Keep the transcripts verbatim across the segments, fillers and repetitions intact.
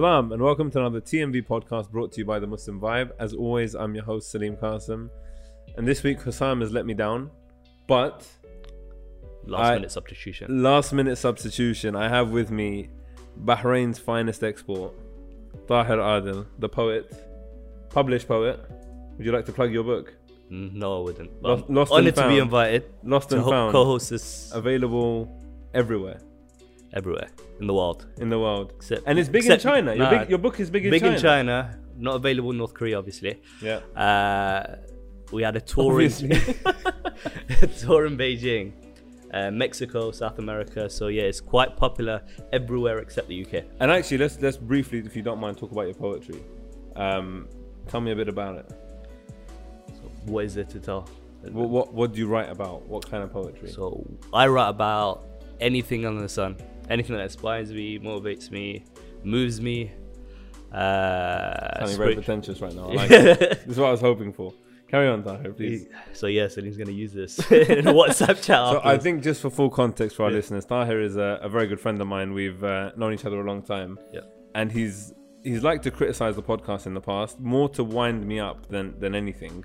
Salam and welcome to another T M V podcast brought to you by the Muslim Vibe. As always, I'm your host Salim Qasim, and this week Hussam has let me down, but last I, minute substitution. Last minute substitution. I have with me Bahrain's finest export, Tahir Adil, the poet, published poet. Would you like to plug your book? No, I wouldn't. But Lost, Lost honored to be invited. Lost and Found. Co-host is available everywhere. Everywhere in the world. In the world, except, and it's big except, in China. Your, nah, big, your book is big in big China. Big in China, not available in North Korea, obviously. Yeah. Uh, we had a tour in a tour in Beijing, uh, Mexico, South America. So yeah, it's quite popular everywhere except the U K. And actually, let's let's briefly, if you don't mind, talk about your poetry. Um, tell me a bit about it. So what is there to tell? What, what what do you write about? What kind of poetry? So I write about anything under the sun. Anything that inspires me, motivates me, moves me. Uh, Sounding very pretentious right now. I like it. This is what I was hoping for. Carry on, Tahir, please. So yeah, Salim's going to use this in a WhatsApp chat. So afterwards. I think just for full context for our yeah. listeners, Tahir is a, a very good friend of mine. We've uh, known each other a long time. Yeah. And he's he's liked to criticize the podcast in the past, more to wind me up than, than anything.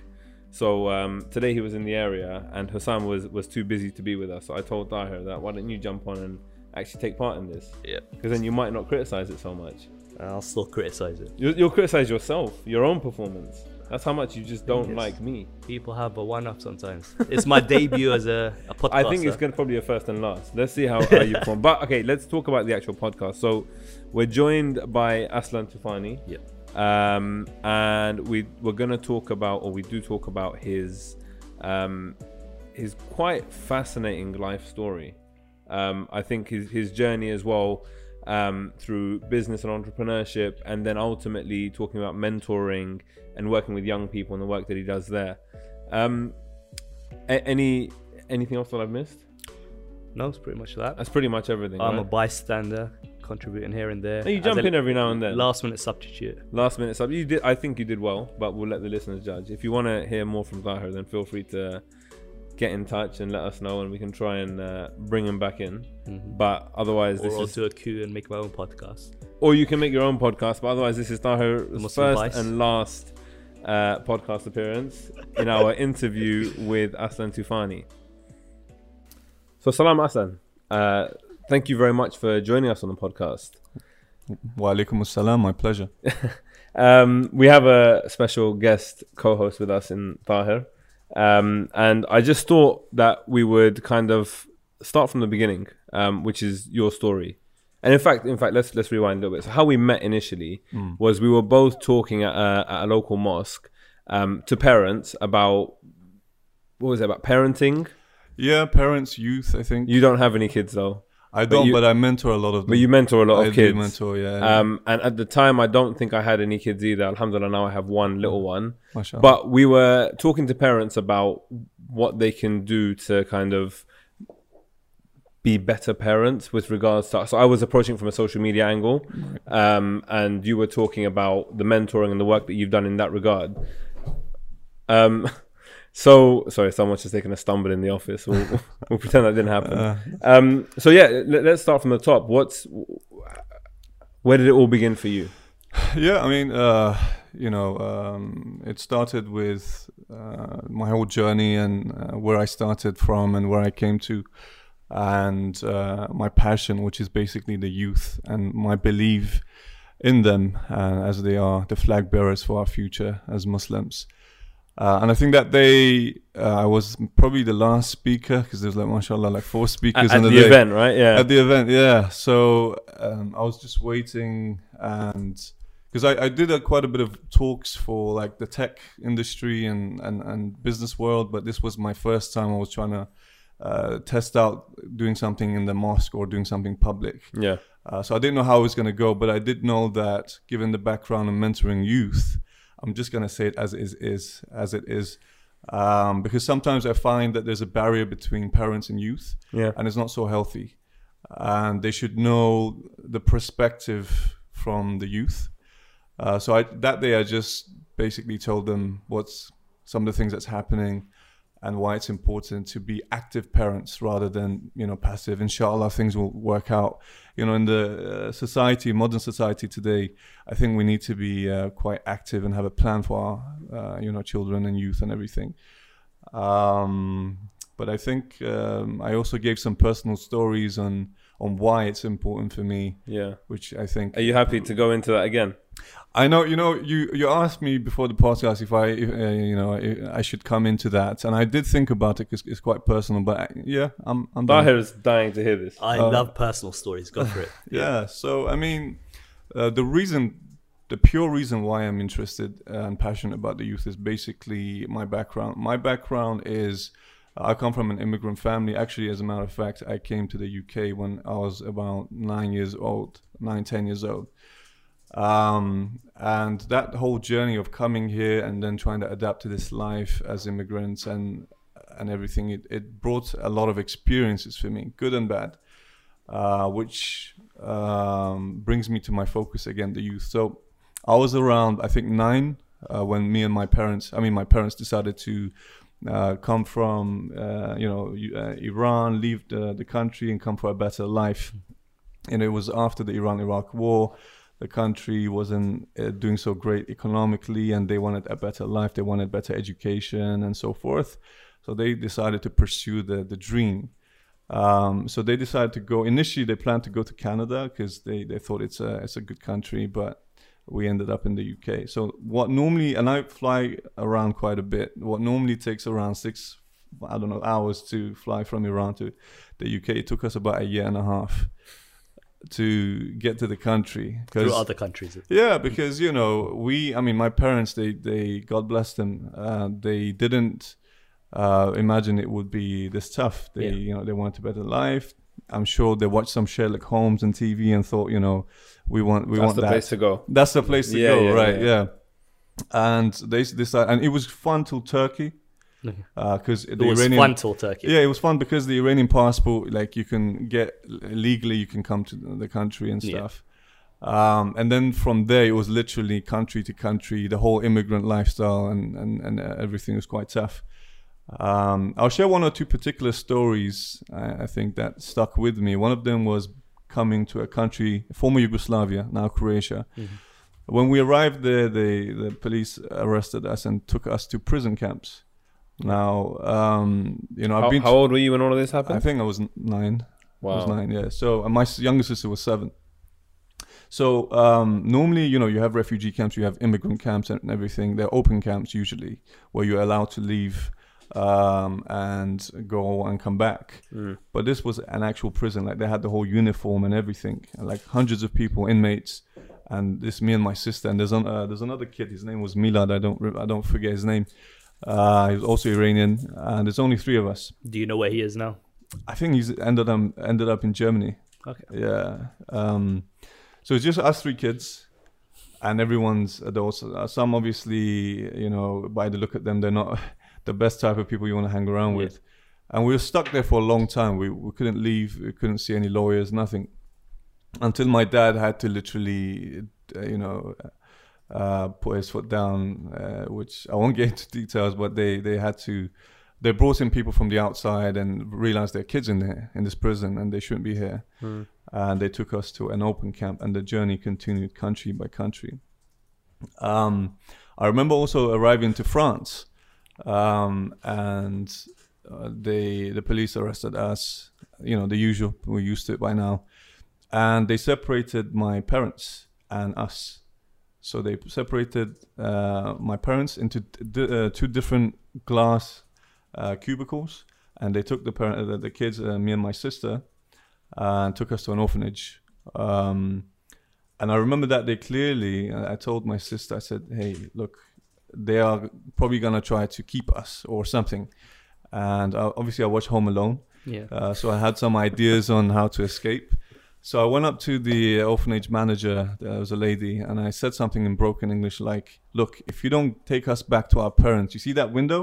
So um, today he was in the area and Hussam was, was too busy to be with us. So I told Tahir that, why don't you jump on and actually take part in this, yeah, because then you might not criticize it so much. I'll still criticize it. You'll, you'll criticize yourself, your own performance. That's how much you just don't yes. like me. People have a one-up sometimes. It's my debut as a, a podcaster. I think it's gonna probably a first and last. Let's see how, how you perform. But okay, let's talk about the actual podcast. So we're joined by Aslan Tufani, yeah, um, and we we're gonna talk about, or we do talk about his um, his quite fascinating life story. Um, I think his, his journey as well, um, through business and entrepreneurship, and then ultimately talking about mentoring and working with young people and the work that he does there. Um, a- any anything else that I've missed? No, it's pretty much that. That's pretty much everything. I'm right? a bystander, contributing here and there. No, you jump in every now and then. Last minute substitute. Last minute sub. You did. I think you did well, but we'll let the listeners judge. If you want to hear more from Tahir, then feel free to get in touch and let us know, and we can try and uh, bring him back in. Mm-hmm. But otherwise, or this I'll is do a queue and make my own podcast. Or you can make your own podcast. But otherwise, this is Tahir's first advice. and last uh, podcast appearance in our interview with Aslan Tufani. So, Salam Aslan, uh, thank you very much for joining us on the podcast. Wa alaikum assalam, my pleasure. um, we have a special guest co-host with us in Tahir. Um, and I just thought that we would kind of start from the beginning, um, which is your story. And in fact, in fact, let's let's rewind a little bit. So how we met initially mm. was we were both talking at a, at a local mosque um, to parents about, what was it, about parenting? Yeah, parents, youth, I think. You don't have any kids though. I don't, but, you, but I mentor a lot of them. But you mentor a lot I of kids. I do mentor, yeah, yeah. Um, and at the time, I don't think I had any kids either. Alhamdulillah, now I have one little one. Mashallah. But we were talking to parents about what they can do to kind of be better parents with regards to... So I was approaching from a social media angle, um, and you were talking about the mentoring and the work that you've done in that regard. Um... So, sorry, someone's just taking a stumble in the office. We'll, we'll, we'll pretend that didn't happen. Um, so yeah, let, let's start from the top. What's, where did it all begin for you? Yeah, I mean, uh, you know, um, it started with uh, my whole journey and uh, where I started from and where I came to, and uh, my passion, which is basically the youth and my belief in them uh, as they are the flag bearers for our future as Muslims. Uh, and I think that they, uh, I was probably the last speaker, because there's like, mashallah, like four speakers. At, at the, the event, right? Yeah. At the event, yeah. So um, I was just waiting, and because I, I did uh, quite a bit of talks for like the tech industry and, and, and business world, but this was my first time I was trying to uh, test out doing something in the mosque or doing something public. Yeah. Uh, so I didn't know how it was going to go, but I did know that given the background in mentoring youth, I'm just going to say it as it is, is as it is, um, because sometimes I find that there's a barrier between parents and youth, yeah, and it's not so healthy. And they should know the perspective from the youth. Uh, so I, that day, I just basically told them what's some of the things that's happening and why it's important to be active parents rather than, you know, passive. Inshallah, things will work out. You know, in the uh, society, modern society today, I think we need to be uh, quite active and have a plan for our, uh, you know, children and youth and everything. Um, but I think um, I also gave some personal stories on on why it's important for me. Yeah. Which I think... Are you happy to go into that again? I know, you know, you, you asked me before the podcast if I, if, uh, you know, if I should come into that. And I did think about it because it's quite personal. But I, yeah, I'm... I'm Tahir is dying to hear this. I uh, love personal stories. Go for it. Yeah. yeah. So, I mean, uh, the reason, the pure reason why I'm interested and passionate about the youth is basically my background. My background is... I come from an immigrant family. Actually, as a matter of fact, I came to the U K when I was about nine years old, nine, ten years old. Um, and that whole journey of coming here and then trying to adapt to this life as immigrants and and everything, it, it brought a lot of experiences for me, good and bad, uh, which um, brings me to my focus again, the youth. So I was around, I think, nine uh, when me and my parents, I mean, my parents decided to Uh, come from, uh, you know, uh, Iran, leave the, the country and come for a better life. And it was after the Iran-Iraq War. The country wasn't uh, doing so great economically, and they wanted a better life. They wanted better education and so forth. So they decided to pursue the, the dream. Um, so they decided to go, initially they planned to go to Canada because they, they thought it's a, it's a good country, but we ended up in the U K. So what normally, and I fly around quite a bit, what normally takes around six, I don't know, hours to fly from Iran to the U K, it took us about a year and a half to get to the country. Through other countries. Yeah, because, you know, we, I mean, my parents, they, they God bless them, uh, they didn't uh, imagine it would be this tough. They, yeah. you know, they wanted a better life. I'm sure they watched some Sherlock Holmes on T V and thought, you know, we want, we That's want that. That's the place to go. That's the place to yeah, go, yeah, right? Yeah, yeah. yeah. And they decided, and it was fun till Turkey, because uh, it the was Iranian, fun till Turkey. Yeah, it was fun because the Iranian passport, like, you can get legally, you can come to the country and stuff. Yeah. Um, and then from there, it was literally country to country, the whole immigrant lifestyle, and and and everything was quite tough. Um, I'll share one or two particular stories, I, I think, that stuck with me. One of them was coming to a country, former Yugoslavia, now Croatia. Mm-hmm. When we arrived there, they, the police arrested us and took us to prison camps. Now, um, you know, how, I've been... How to, old were you when all of this happened? I think I was nine. Wow. I was nine, yeah. So, and my younger sister was seven. So, um, normally, you know, you have refugee camps, you have immigrant camps and everything. They're open camps, usually, where you're allowed to leave... um and go and come back. Mm. But this was an actual prison. Like, they had the whole uniform and everything, and like hundreds of people, inmates. And this, me and my sister, and there's an, uh, there's another kid, his name was Milad. I don't I don't forget his name. Uh he was also Iranian, and there's only three of us. Do you know where he is now? I think he's ended up ended up in Germany. Okay. Yeah. Um so it's just us three kids. And everyone's adults. Some, obviously, you know, by the look at them, they're not the best type of people you want to hang around with. Yeah. And we were stuck there for a long time. We, we couldn't leave. We couldn't see any lawyers, nothing. Until my dad had to literally, uh, you know, uh, put his foot down, uh, which I won't get into details, but they, they had to, they brought in people from the outside and realized there are kids in there, in this prison, and they shouldn't be here. Mm. And they took us to an open camp, and the journey continued country by country. Um, I remember also arriving to France. Um, and uh, they, the police arrested us, you know, the usual, we're used to it by now. And they separated my parents and us. So they separated uh, my parents into uh, two different glass uh, cubicles. And they took the, parent, uh, the kids, uh, me and my sister, uh, and took us to an orphanage. Um, and I remember that day clearly. I told my sister, I said, hey, look, they are probably going to try to keep us or something. And I, obviously I watched Home Alone. Yeah. Uh, so I had some ideas on how to escape. So I went up to the orphanage manager. There was a lady, and I said something in broken English like, look, if you don't take us back to our parents, you see that window?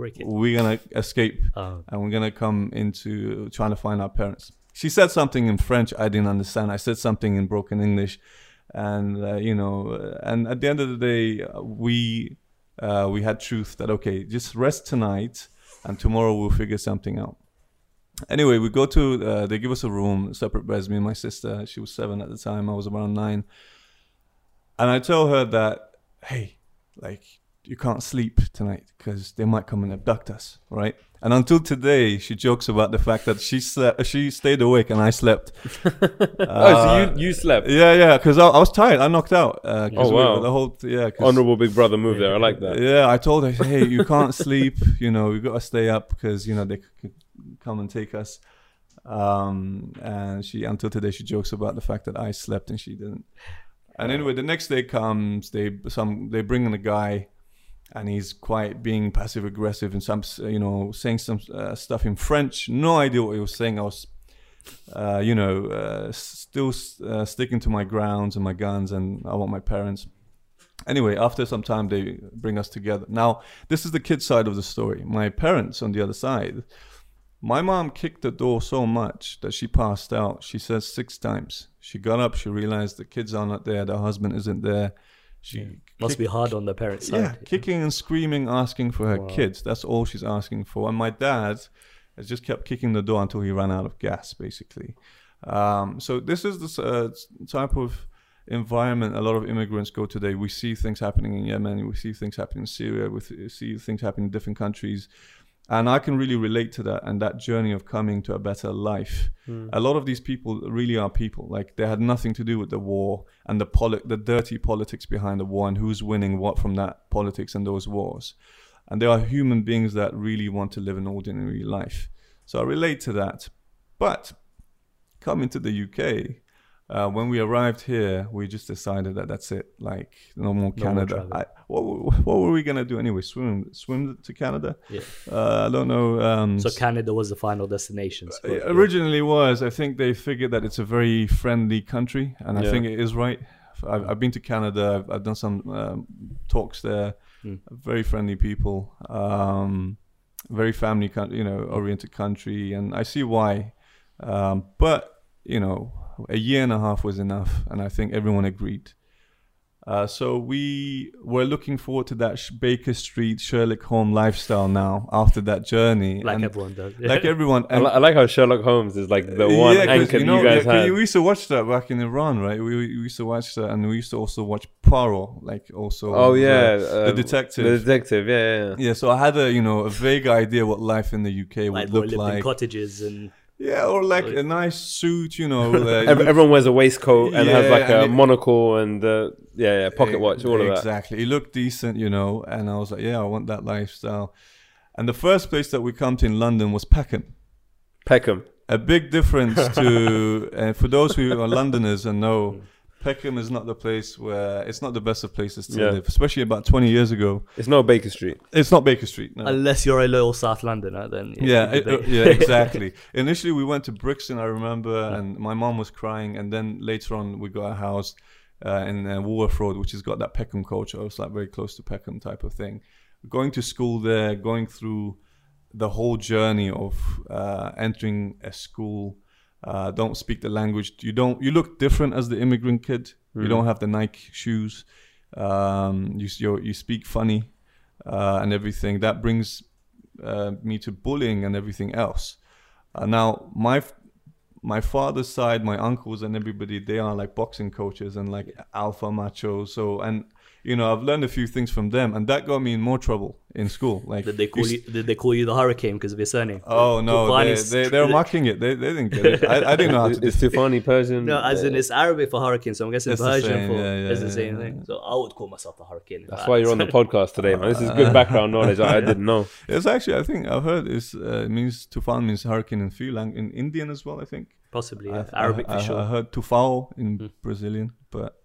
Break it. We're going to escape, um. and we're going to come into trying to find our parents. She said something in French I didn't understand. I said something in broken English. And, uh, you know, and at the end of the day, we... Uh, we had truth that, okay, just rest tonight, and tomorrow we'll figure something out. Anyway, we go to, uh, they give us a room, separate beds, me and my sister. She was seven at the time, I was around nine. And I tell her that, hey, like, you can't sleep tonight because they might come and abduct us, right? And until today, she jokes about the fact that she slept, she stayed awake and I slept. uh, oh, so you, you slept? Yeah, yeah, because I, I was tired. I knocked out. Uh, oh, wow. We, the whole, yeah, honorable big brother move there. I like that. Yeah, I told her, hey, you can't sleep. You know, you got to stay up because, you know, they could come and take us. Um, and she, until today, she jokes about the fact that I slept and she didn't. And anyway, the next day comes, they some they bring in a guy and he's quite being passive aggressive and some, you know, saying some uh, stuff in French. No idea what he was saying. I was, uh, you know, uh, still uh, sticking to my grounds and my guns and I want my parents. Anyway, after some time, they bring us together. Now, this is the kid side of the story. My parents on the other side, my mom kicked the door so much that she passed out. She says six times. She got up. She realized the kids are not there. The husband isn't there. She yeah. must be hard on the parents' side. Yeah, kicking know? and screaming, asking for her wow. kids. That's all she's asking for. And my dad has just kept kicking the door until he ran out of gas, basically. Um, so this is the uh, type of environment a lot of immigrants go today. We see things happening in Yemen. We see things happening in Syria. We see things happening in different countries. And I can really relate to that and that journey of coming to a better life. Mm. A lot of these people really are people. Like, they had nothing to do with the war and the poli- the dirty politics behind the war and who's winning what from that politics and those wars. And there are human beings that really want to live an ordinary life. So I relate to that. But coming to the U K, uh, when we arrived here, we just decided that that's it. Like, no more Canada. No more I, what, what were we going to do anyway? Swim swim to Canada? Yeah. Uh, I don't know. Um, so Canada was the final destination. Sport, it originally yeah. was. I think they figured that it's a very friendly country. And yeah. I think it is right. I've, I've been to Canada. I've, I've done some um, talks there. Mm. Very friendly people. Um, very family, you know, oriented country. And I see why. Um, but, you know, a year and a half was enough, and I think everyone agreed. Uh, so we were looking forward to that Baker Street, Sherlock Holmes lifestyle now after that journey. Like and everyone does. Yeah. Like everyone. And I like how Sherlock Holmes is like the one yeah, anchor you, know, you guys yeah, had. We used to watch that back in Iran, right? We, we used to watch that, and we used to also watch Poirot, like also. Oh, yeah. The, uh, the detective. The detective, yeah, yeah. Yeah, so I had a, you know, a vague idea what life in the U K like would look like. In cottages and... Yeah, or like a nice suit, you know. Uh, Everyone wears a waistcoat and yeah, has like a it, monocle and uh, yeah, yeah, pocket watch, all of that. Exactly. He looked decent, you know, and I was like, yeah, I want that lifestyle. And the first place that we come to in London was Peckham. Peckham. A big difference to, uh, for those who are Londoners and know, Peckham is not the place where, it's not the best of places to yeah. live, especially about twenty years ago. It's not Baker Street. It's not Baker Street. No. Unless you're a loyal South Londoner, then. Yeah, yeah, it, uh, yeah exactly. Initially, we went to Brixton, I remember, yeah. and my mom was crying. And then later on, we got a house uh, in uh, Woolworth Road, which has got that Peckham culture. It's like very close to Peckham type of thing. Going to school there, going through the whole journey of uh, entering a school. Uh, don't speak the language. You don't. You look different as the immigrant kid. Mm. You don't have the Nike shoes. Um, you you're, you speak funny uh, and everything. That brings uh, me to bullying and everything else. Uh, now my my father's side, my uncles and everybody, they are like boxing coaches and like alpha machos. So and. You know, I've learned a few things from them, and that got me in more trouble in school. Like, did they call you? Did they call you the Hurricane because of your surname? Oh no, they, they, they're mocking it. They, they didn't get it. I, I didn't know how to. It's Tufani Persian. No, as in it's Arabic for hurricane, so I'm guessing it's Persian the same, for yeah, yeah, it's the same yeah. thing. So I would call myself the Hurricane. That's why you're on the podcast today, man. This is good background knowledge. I, I didn't know. It's actually, I think I've heard it's uh, it means Tufan means hurricane in few lang in Indian as well. I think possibly yeah. I, Arabic I, for I, sure. I heard Tufao in hmm. Brazilian, but.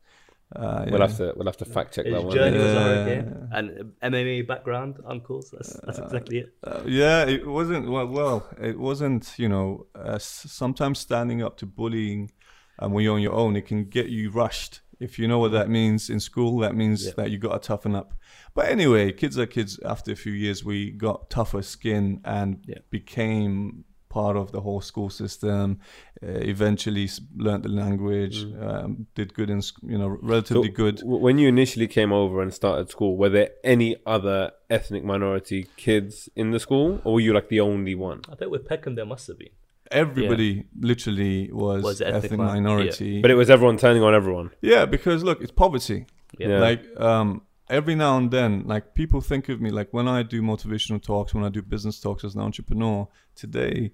Uh, yeah. We'll have to we'll have to fact check His that one. Journey was yeah. yeah. and M M A background, uncles. That's that's uh, exactly it. Uh, yeah, it wasn't well. Well, it wasn't. You know, uh, sometimes standing up to bullying, and um, when you're on your own, it can get you rushed. If you know what that means in school, that means yeah. that you got to toughen up. But anyway, kids are kids. After a few years, we got tougher skin and yeah. became part of the whole school system. Uh, eventually learned the language, mm. um, did good in, you know, relatively so good. When you initially came over and started school, were there any other ethnic minority kids in the school, or were you like the only one? I think with Peckham there must have been. Everybody yeah. literally was, was ethnic, ethnic minority. Yeah. But it was everyone turning on everyone. Yeah, because look, it's poverty. Yeah. yeah. Like, um, every now and then, like, people think of me, like, when I do motivational talks, when I do business talks as an entrepreneur today,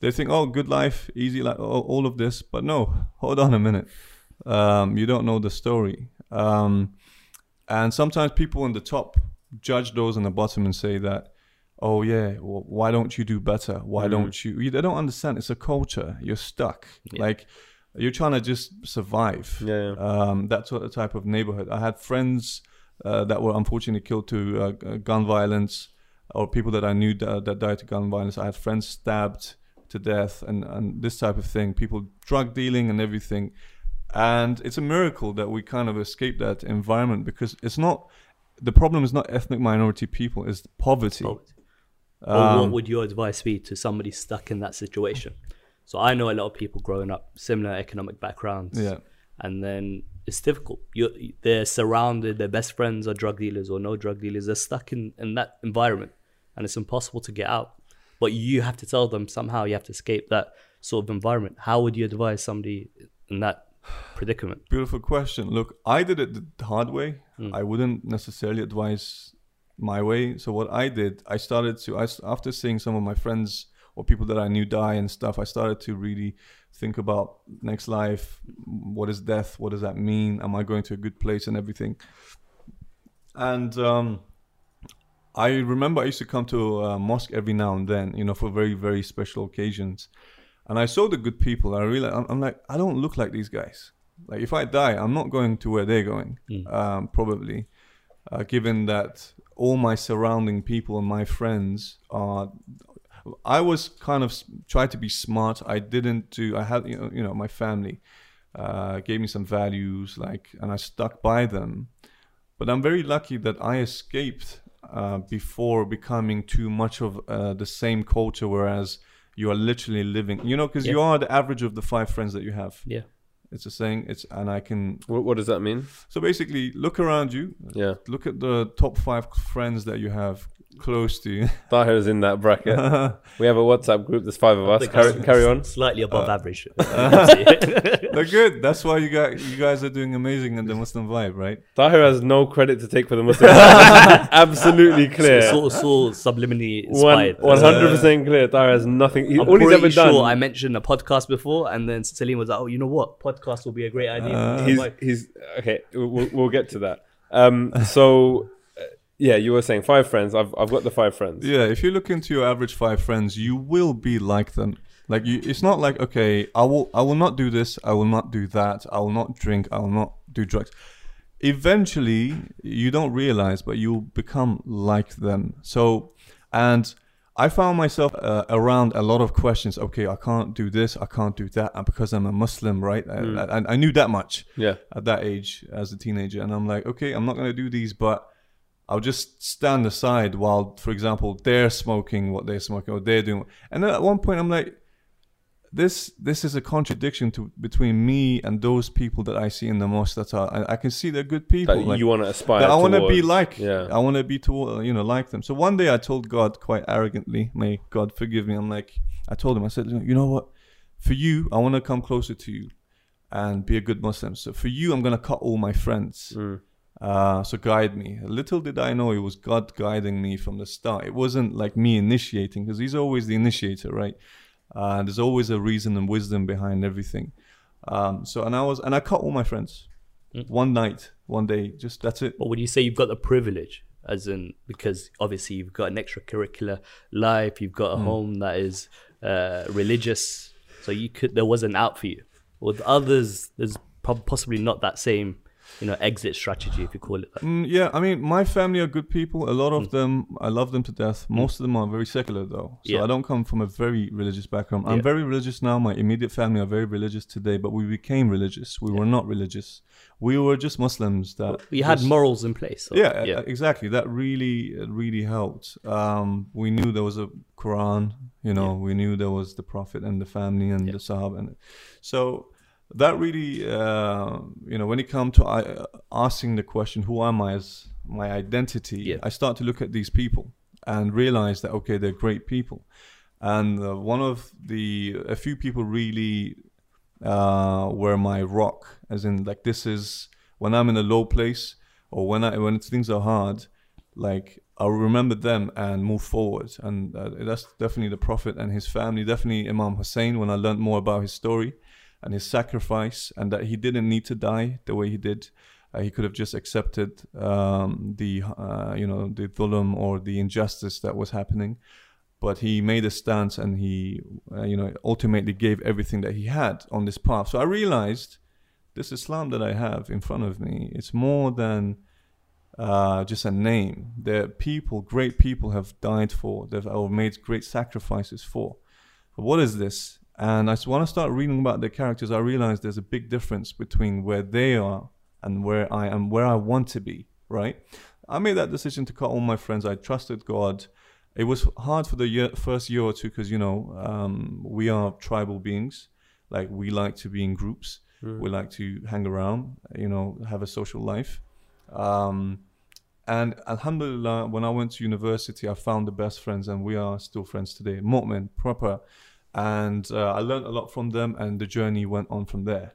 they think, oh, good life, easy life, oh, all of this. But no, hold on a minute. Um, you don't know the story. Um, and sometimes people in the top judge those in the bottom and say that, oh, yeah, well, why don't you do better? Why mm. don't you? They don't understand. It's a culture. You're stuck. Yeah. Like, you're trying to just survive. Yeah. Um, that's what the type of neighborhood. I had friends uh, that were unfortunately killed to uh, gun violence, or people that I knew that, that died to gun violence. I had friends stabbed to death and, and this type of thing. People drug dealing and everything. And it's a miracle that we kind of escaped that environment, because it's not, the problem is not ethnic minority people, it's poverty. Poverty. Um, or what would your advice be to somebody stuck in that situation? So I know a lot of people growing up, similar economic backgrounds, yeah. and then it's difficult. You're, they're surrounded, their best friends are drug dealers or no drug dealers. They're stuck in, in that environment, and it's impossible to get out. But you have to tell them somehow you have to escape that sort of environment. How would you advise somebody in that predicament? Beautiful question. Look, I did it the hard way. Mm. I wouldn't necessarily advise my way. So what I did, I started to, I, after seeing some of my friends or people that I knew die and stuff, I started to really think about next life. What is death? What does that mean? Am I going to a good place and everything? And um, I remember I used to come to a mosque every now and then, you know, for very, very special occasions. And I saw the good people. I realized, I'm, I'm like, I don't look like these guys. Like, if I die, I'm not going to where they're going, mm. um, probably, uh, given that all my surrounding people and my friends are... I was kind of tried to be smart. I didn't do, I had, you know, you know my family uh, gave me some values, like, and I stuck by them. But I'm very lucky that I escaped uh, before becoming too much of uh, the same culture, whereas you are literally living, you know, because yeah. you are the average of the five friends that you have. Yeah. It's a saying, it's, and I can... What, what does that mean? So basically, look around you. Yeah. Look at the top five friends that you have close to you. Tahir's in that bracket. We have a WhatsApp group, there's five of us. Carry, carry on. Slightly above uh, average. They're good. That's why you guys, you guys are doing amazing in the Muslim Vibe, right? Tahir has no credit to take for the Muslim Vibe. Absolutely clear. So, so, so subliminally inspired. One, one hundred percent uh, clear. Tahir has nothing. He, I'm all he's ever sure done. I mentioned a podcast before, and then Salim was like, oh, you know what? Podcast class will be a great idea. Uh, he's, he's okay. We'll, we'll get to that. Um, so yeah, you were saying five friends. I've I've got the five friends. Yeah, if you look into your average five friends, you will be like them. Like you, it's not like okay, I will I will not do this. I will not do that. I will not drink. I will not do drugs. Eventually, you don't realize, but you'll become like them. So and. I found myself uh, around a lot of questions. Okay, I can't do this. I can't do that. And because I'm a Muslim, right? I, mm. I, I knew that much yeah. at that age as a teenager. And I'm like, okay, I'm not going to do these, but I'll just stand aside while, for example, they're smoking what they're smoking or they're doing. And then at one point, I'm like, this this is a contradiction to between me and those people that I see in the mosque. That are, I, I can see they're good people. That like, you want to aspire that I want to be like. Yeah. I want to be toward, you know, like them. So one day I told God quite arrogantly, may God forgive me. I'm like, I told him, I said, you know what? For you, I want to come closer to you and be a good Muslim. So for you, I'm going to cut all my friends. Mm. Uh, so guide me. Little did I know it was God guiding me from the start. It wasn't like me initiating, because he's always the initiator, right? Uh, there's always a reason and wisdom behind everything. Um, so, and I was, and I cut all my friends mm. one night, one day, just that's it. But would you say you've got the privilege, as in, because obviously you've got an extracurricular life, you've got a mm. home that is uh, religious, so you could, there wasn't out for you. With others, there's possibly not that same you know, exit strategy, if you call it that. Mm, yeah, I mean, my family are good people. A lot of mm. them, I love them to death. Most mm. of them are very secular, though. So yeah. I don't come from a very religious background. I'm yeah. very religious now. My immediate family are very religious today, but we became religious. We yeah. were not religious. We were just Muslims. That We had just, morals in place. So, yeah, yeah, exactly. That really, really helped. Um, we knew there was a Quran, you know, yeah. we knew there was the Prophet and the family and yeah. the Sahaba. And so... that really, uh, you know, when it comes to uh, asking the question, who am I as my identity, yeah. I start to look at these people and realize that, okay, they're great people. And uh, one of the, a few people really uh, were my rock, as in like this is, when I'm in a low place or when, I, when things are hard, like I'll remember them and move forward. And uh, that's definitely the Prophet and his family, definitely Imam Hussein, when I learned more about his story and his sacrifice, and that he didn't need to die the way he did. Uh, he could have just accepted um, the, uh, you know, the dhulm or the injustice that was happening. But he made a stance and he, uh, you know, ultimately gave everything that he had on this path. So I realized this Islam that I have in front of me, it's more than uh, just a name. There are people, great people have died for, they've made great sacrifices for. But what is this? And I want to start reading about the characters. I realized there's a big difference between where they are and where I am, where I want to be, right? I made that decision to cut all my friends. I trusted God. It was hard for the year, first year or two because, you know, um, we are tribal beings. Like, we like to be in groups. Mm. We like to hang around, you know, have a social life. Um, and alhamdulillah, when I went to university, I found the best friends and we are still friends today. Mu'min, proper. And uh, I learned a lot from them, and the journey went on from there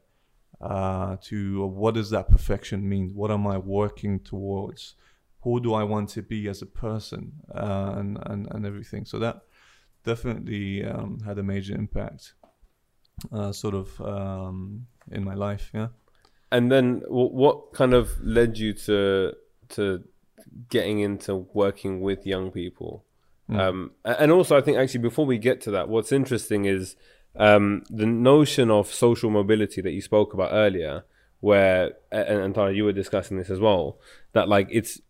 uh, to uh, what does that perfection mean? What am I working towards? Who do I want to be as a person uh, and, and, and everything? So that definitely um, had a major impact uh, sort of um, in my life, yeah. And then what kind of led you to, to getting into working with young people? Um, and also, I think actually before we get to that, what's interesting is um, the notion of social mobility that you spoke about earlier, where, and, and Tahir, you were discussing this as well, that like it's,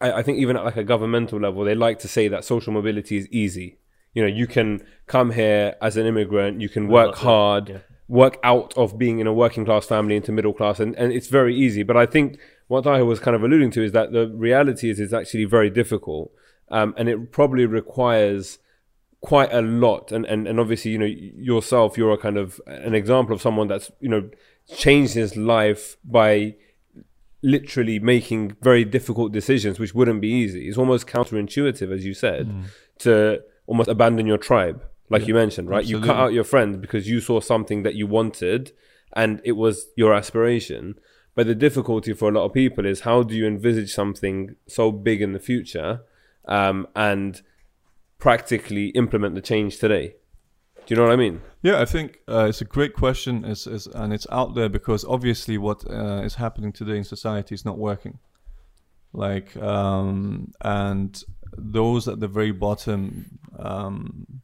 I, I think even at like a governmental level, they like to say that social mobility is easy. You know, you can come here as an immigrant, you can work hard, yeah. work out of being in a working class family into middle class, and, and it's very easy. But I think what Tahir was kind of alluding to is that the reality is it's actually very difficult. Um, and it probably requires quite a lot. And, and, and obviously, you know, yourself, you're a kind of an example of someone that's, you know, changed his life by literally making very difficult decisions, which wouldn't be easy. It's almost counterintuitive, as you said, mm. to almost abandon your tribe, like yeah, you mentioned, right? Absolutely. You cut out your friend because you saw something that you wanted and it was your aspiration. But the difficulty for a lot of people is how do you envisage something so big in the future Um, and practically implement the change today? Do you know what I mean? Yeah, I think uh, it's a great question, it's, it's, and it's out there because obviously what uh, is happening today in society is not working. Like, um, and those at the very bottom, um,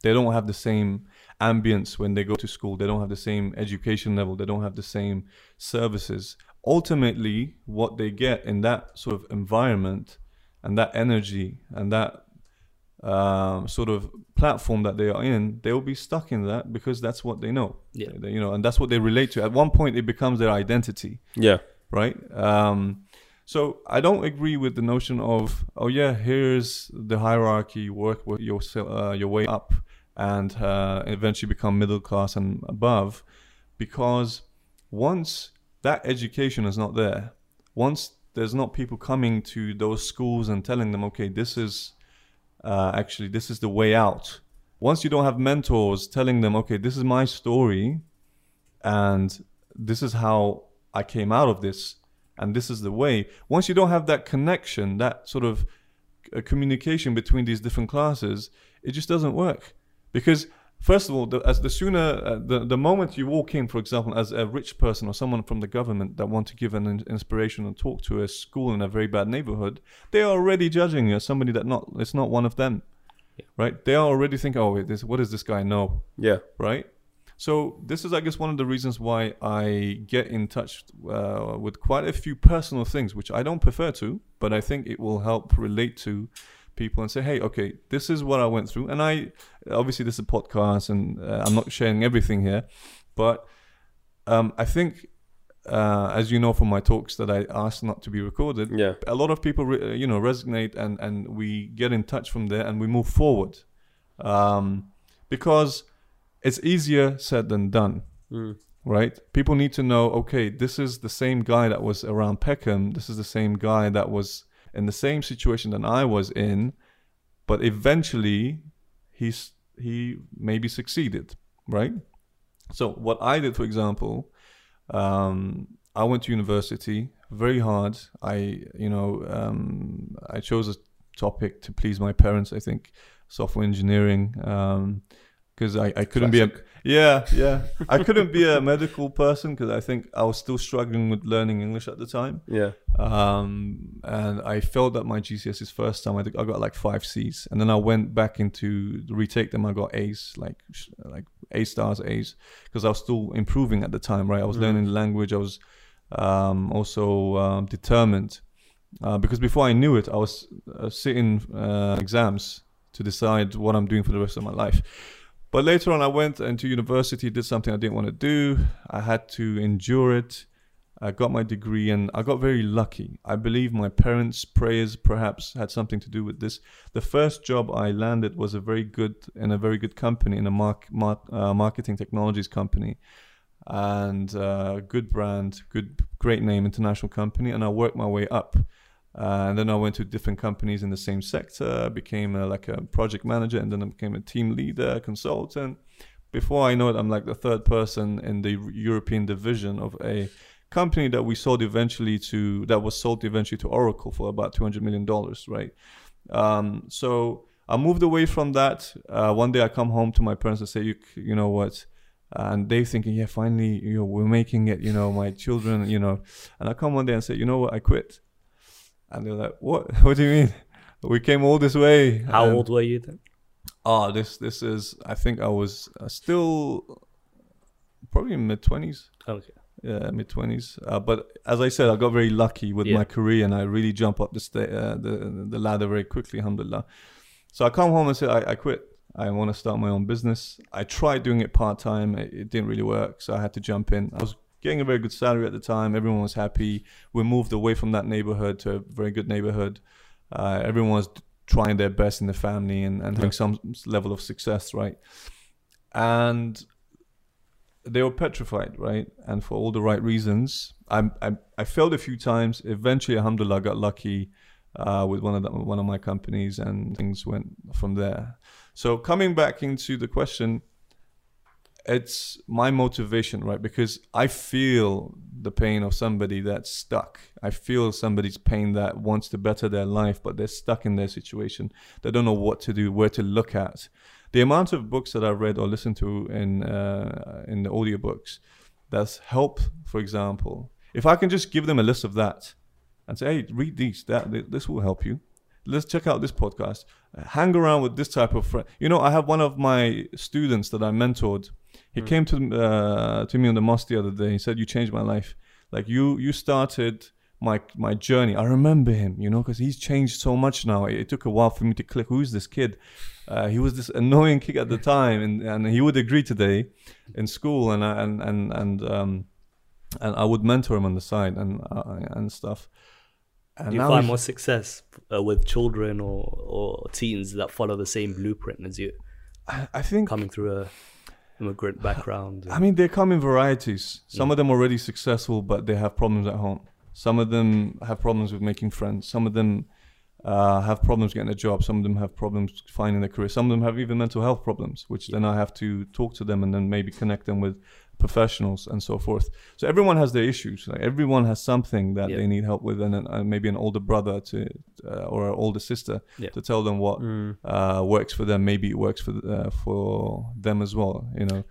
they don't have the same ambience when they go to school. They don't have the same education level. They don't have the same services. Ultimately, what they get in that sort of environment and that energy and that um, sort of platform that they are in, they will be stuck in that because that's what they know. Yeah, they, you know, and that's what they relate to. At one point, it becomes their identity. Yeah, right. Um, so I don't agree with the notion of, oh yeah, here's the hierarchy. Work with your uh, your way up, and uh, eventually become middle class and above, because once that education is not there, once there's not people coming to those schools and telling them, okay, this is uh, actually, this is the way out. Once you don't have mentors telling them, okay, this is my story and this is how I came out of this and this is the way. Once you don't have that connection, that sort of uh, communication between these different classes, it just doesn't work. Because first of all, the, as the sooner, uh, the, the moment you walk in, for example, as a rich person or someone from the government that want to give an in inspirational talk to a school in a very bad neighborhood, they are already judging you as somebody that not, it's not one of them, yeah. right? They are already thinking, oh, wait, this, what does this guy know? Yeah. Right? So this is, I guess, one of the reasons why I get in touch uh, with quite a few personal things, which I don't prefer to, but I think it will help relate to people and say, hey, okay, this is what I went through. And I, obviously this is a podcast and uh, I'm not sharing everything here, but um, I think, uh, as you know from my talks that I asked not to be recorded, yeah. a lot of people, re you know, resonate and, and we get in touch from there and we move forward. Um, because it's easier said than done, mm. right? People need to know, okay, this is the same guy that was around Peckham. This is the same guy that was in the same situation that I was in, but eventually he's, he maybe succeeded, right? So what I did, for example, um, I went to university very hard. I, you know, um, I chose a topic to please my parents, I think. Software engineering, um, because I, I couldn't Classic. be a yeah yeah I couldn't be a medical person because I think I was still struggling with learning English at the time. Yeah, um, and I failed at my G C S Es first time. I think I got like five C's, and then I went back into retake them. I got A's, like like A stars, A's, because I was still improving at the time. Right, I was mm. learning the language. I was um, also um, determined uh, because before I knew it, I was uh, sitting uh, exams to decide what I'm doing for the rest of my life. But later on, I went into university, did something I didn't want to do. I had to endure it. I got my degree and I got very lucky. I believe my parents' prayers perhaps had something to do with this. The first job I landed was a very good, in a very good company, in a mark, mark, uh, marketing technologies company. And uh, good brand, good, great name, international company. And I worked my way up. Uh, and then I went to different companies in the same sector, became a, like a project manager, and then I became a team leader, consultant. Before I know it, I'm like the third person in the European division of a company that we sold eventually to, that was sold eventually to Oracle for about two hundred million dollars, right? Um, so I moved away from that. Uh, one day I come home to my parents and say, you, you know what? And they thinking, yeah, finally, you know, we're making it, you know, my children, you know. And I come one day and say, you know what? I quit. And they're like, what? What do you mean? We came all this way. How and, old were you then? Oh, this this is, I think I was uh, still probably in mid twenties. Okay. Yeah, mid twenties. Uh, but as I said, I got very lucky with yeah. my career and I really jumped up the, sta uh, the, the ladder very quickly, alhamdulillah. So I come home and say, I, I quit. I want to start my own business. I tried doing it part-time. It, it didn't really work. So I had to jump in. I was getting a very good salary at the time. Everyone was happy. We moved away from that neighborhood to a very good neighborhood. Uh, everyone was trying their best in the family and, and yeah. having some level of success, right? And they were petrified, right? And for all the right reasons. I, I, I failed a few times. Eventually, alhamdulillah, I got lucky uh, with one of, the, one of my companies and things went from there. So coming back into the question, it's my motivation, right? Because I feel the pain of somebody that's stuck. I feel somebody's pain that wants to better their life, but they're stuck in their situation. They don't know what to do, where to look at. The amount of books that I read or listened to in, uh, in the audiobooks, that's help, for example. If I can just give them a list of that and say, hey, read these, that, this will help you. Let's check out this podcast. Hang around with this type of friend. You know, I have one of my students that I mentored. He mm. came to uh, to me on the mosque the other day. He said, "You changed my life. Like you, you started my my journey." I remember him, you know, because he's changed so much now. It, it took a while for me to click. Who's this kid? Uh, he was this annoying kid at the time, and, and he would agree today in school, and I, and and and um, and I would mentor him on the side and uh, and stuff. And Do you find more success uh, with children or or teens that follow the same blueprint as you? I, I think coming through a immigrant background. I mean, they come in varieties. Some yeah. of them already successful, but they have problems at home. Some of them have problems with making friends. Some of them uh, have problems getting a job. Some of them have problems finding their career. Some of them have even mental health problems, which yeah. then I have to talk to them and then maybe connect them with professionals and so forth. So everyone has their issues. Like everyone has something that yeah. they need help with, and an, uh, maybe an older brother to uh, or an older sister yeah. to tell them what mm. uh, works for them. Maybe it works for uh, for them as well. You know,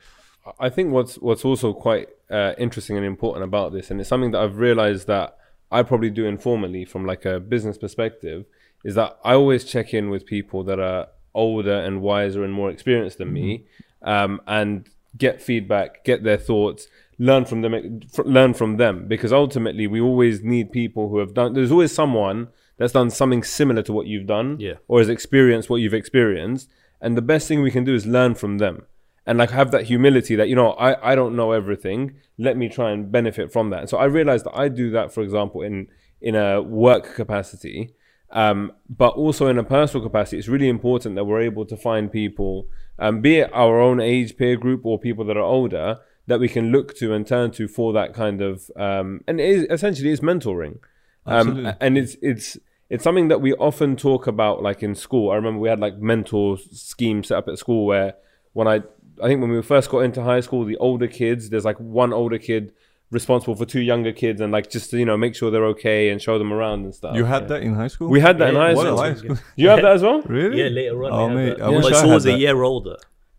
I think what's what's also quite uh, interesting and important about this, and it's something that I've realized that I probably do informally from like a business perspective, is that I always check in with people that are older and wiser and more experienced than mm. me, um, and get feedback, get their thoughts, learn from them, learn from them. Because ultimately we always need people who have done, there's always someone that's done something similar to what you've done, yeah, or has experienced what you've experienced. And the best thing we can do is learn from them. And like have that humility that, you know, I, I don't know everything. Let me try and benefit from that. And so I realized that I do that, for example, in, in a work capacity, um, but also in a personal capacity. It's really important that we're able to find people, um, be it our own age peer group or people that are older, that we can look to and turn to for that kind of, um, and it is, essentially it's mentoring. Um, and it's, it's, it's something that we often talk about like in school. I remember we had like mentor schemes set up at school where when I, I think when we first got into high school, the older kids, there's like one older kid responsible for two younger kids and like just to, you know, make sure they're okay and show them around and stuff. You had yeah. that in high school? We had that yeah, in high school. High school. You had that as well? Really? Yeah, later on. Oh, mate, I yeah. wish I, I saw was a year older.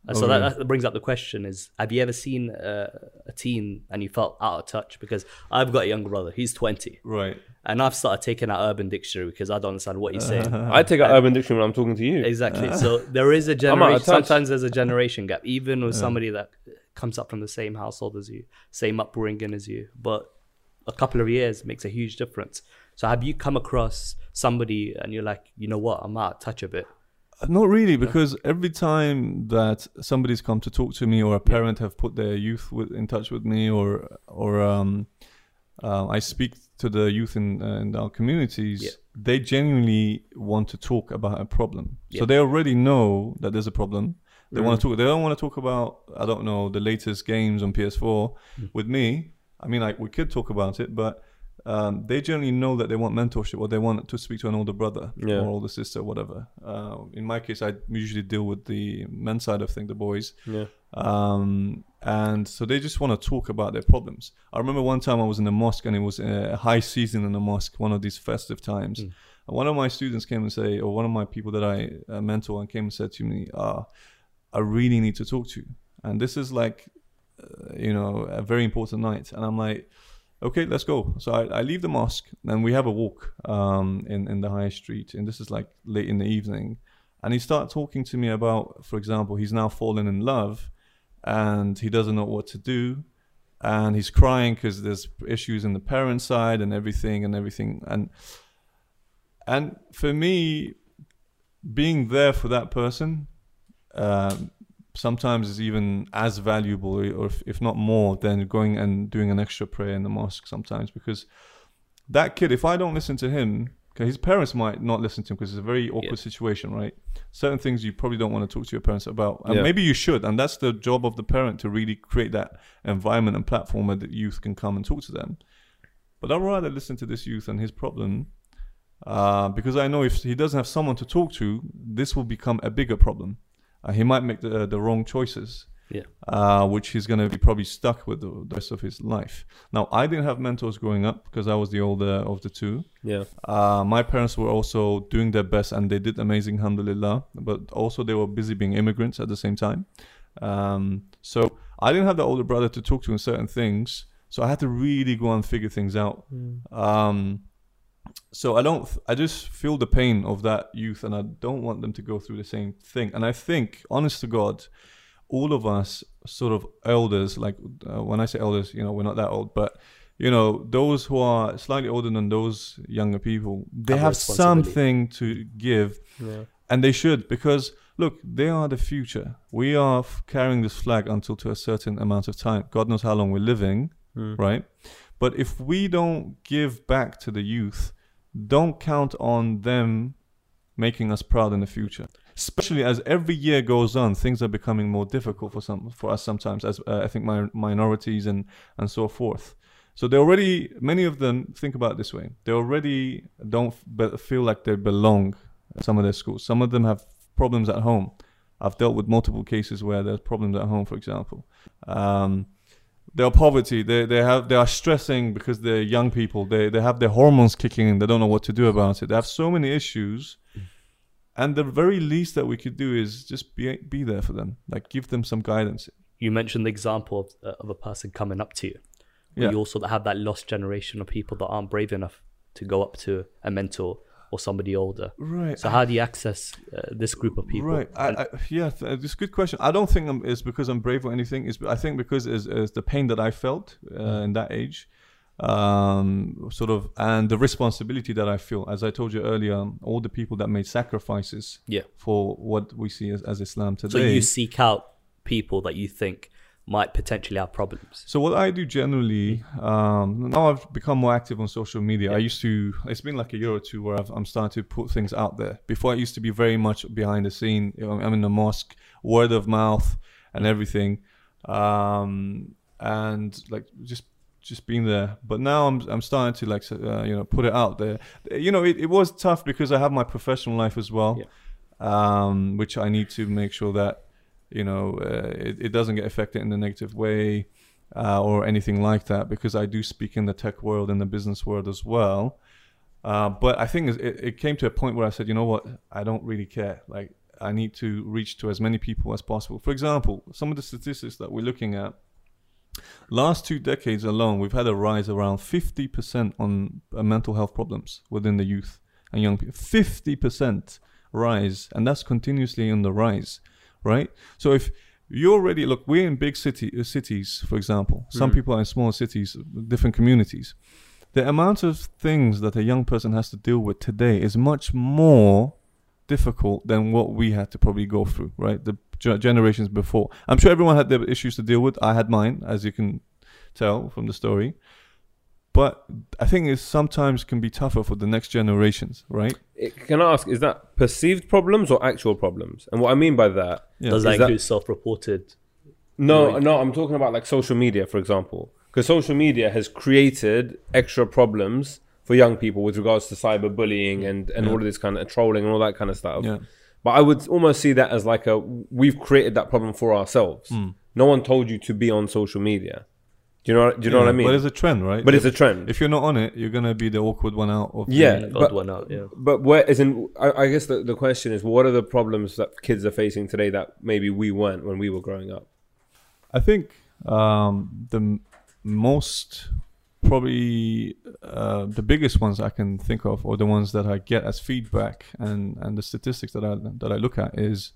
And so okay. that, that brings up the question is, have you ever seen uh, a teen and you felt out of touch? Because I've got a younger brother, he's twenty. Right. And I've started taking out Urban Dictionary because I don't understand what he's saying. I take out and, Urban Dictionary when I'm talking to you. Exactly. So there is a generation, sometimes there's a generation gap, even with yeah. somebody that comes up from the same household as you, same upbringing as you, but a couple of years makes a huge difference. So have you come across somebody and you're like, you know what, I'm out of touch a bit? Not really, because every time that somebody's come to talk to me or a parent have put their youth with, in touch with me or or um, uh, I speak to the youth in, uh, in our communities, yeah. they genuinely want to talk about a problem. Yeah. So they already know that there's a problem. They mm. want to talk. They don't want to talk about, I don't know, the latest games on P S four mm. with me. I mean, like we could talk about it, but Um, they generally know that they want mentorship or they want to speak to an older brother yeah. or older sister, whatever. Uh, in my case, I usually deal with the men's side of things, the boys. Yeah. Um, and so they just want to talk about their problems. I remember one time I was in a mosque and it was a high season in the mosque, one of these festive times. Mm. And one of my students came and say, or one of my people that I mentor and came and said to me, ah, I really need to talk to you. And this is like, uh, you know, a very important night. And I'm like, okay, let's go. So I, I leave the mosque and we have a walk um, in, in the high street. And this is like late in the evening. And he started talking to me about, for example, he's now fallen in love and he doesn't know what to do. And he's crying because there's issues in the parent side and everything and everything. And, and for me, being there for that person uh, sometimes is even as valuable or if, if not more than going and doing an extra prayer in the mosque sometimes, because that kid, if I don't listen to him, okay, his parents might not listen to him because it's a very awkward yeah. situation, right? Certain things you probably don't want to talk to your parents about, and yeah. maybe you should, and that's the job of the parent to really create that environment and platform where the youth can come and talk to them. But I'd rather listen to this youth and his problem uh, because I know if he doesn't have someone to talk to, this will become a bigger problem. Uh, he might make the, the wrong choices, yeah. uh, which he's going to be probably stuck with the, the rest of his life. Now, I didn't have mentors growing up because I was the older of the two. Yeah, uh, my parents were also doing their best and they did amazing, alhamdulillah. But also they were busy being immigrants at the same time. Um, so I didn't have the older brother to talk to in certain things. So I had to really go and figure things out. Mm. Um, So I don't, I just feel the pain of that youth and I don't want them to go through the same thing. And I think, honest to God, all of us sort of elders, like uh, when I say elders, you know, we're not that old, but you know, those who are slightly older than those younger people, they have, have something to give yeah. and they should, because look, they are the future. We are carrying this flag until to a certain amount of time. God knows how long we're living, mm. right? But if we don't give back to the youth, don't count on them making us proud in the future. Especially as every year goes on, things are becoming more difficult for some for us sometimes, as uh, I think my, minorities and, and so forth. So they already, many of them, think about it this way. They already don't be, feel like they belong at some of their schools. Some of them have problems at home. I've dealt with multiple cases where there's problems at home, for example. Um... Their poverty, they they have they are stressing because they're young people. They they have their hormones kicking in. They don't know what to do about it. They have so many issues, and the very least that we could do is just be be there for them. Like give them some guidance. You mentioned the example of uh, of a person coming up to you. Yeah. You also have that lost generation of people that aren't brave enough to go up to a mentor or somebody older? Right. So how do you access uh, this group of people? Right. I, I, yeah, it's a good question. I don't think I'm, it's because I'm brave or anything. It's, I think because it's, it's the pain that I felt uh, in that age, um, sort of, and the responsibility that I feel. As I told you earlier, all the people that made sacrifices yeah. for what we see as, as Islam today. So you seek out people that you think might potentially have problems. So what I do generally, um, now I've become more active on social media. Yeah. I used to, it's been like a year or two where I've, I'm starting to put things out there. Before I used to be very much behind the scene. I'm in the mosque, word of mouth and everything. Um, and like just just being there. But now I'm I'm starting to like, uh, you know, put it out there. You know, it, it was tough because I have my professional life as well, yeah. um, which I need to make sure that, you know, uh, it, it doesn't get affected in a negative way uh, or anything like that, because I do speak in the tech world and the business world as well. Uh, but I think it, it came to a point where I said, you know what, I don't really care. Like, I need to reach to as many people as possible. For example, some of the statistics that we're looking at, last two decades alone, we've had a rise around fifty percent on uh, mental health problems within the youth and young people. fifty percent rise, and that's continuously on the rise. Right, so if you're already, look, we're in big city uh, cities, for example. Mm. Some people are in small cities, different communities. The amount of things that a young person has to deal with today is much more difficult than what we had to probably go through. Right, the ge- generations before. I'm sure everyone had their issues to deal with. I had mine, as you can tell from the story. But I think it sometimes can be tougher for the next generations, right? Can I ask, is that perceived problems or actual problems? And what I mean by that... Yeah. Does that is include that... self-reported? No, right? No, I'm talking about like social media, for example. Because social media has created extra problems for young people with regards to cyberbullying and, and yeah. all of this kind of trolling and all that kind of stuff. Yeah. But I would almost see that as like a, we've created that problem for ourselves. Mm. No one told you to be on social media. Do you know? Do you yeah, know what I mean? But it's a trend, right? But if, it's a trend. If you're not on it, you're gonna be the awkward one out. Of yeah, the but, one out. Yeah. But where is in? I, I guess the, the question is, what are the problems that kids are facing today that maybe we weren't when we were growing up? I think um, the m- most probably uh, the biggest ones I can think of, or the ones that I get as feedback and, and the statistics that I that I look at is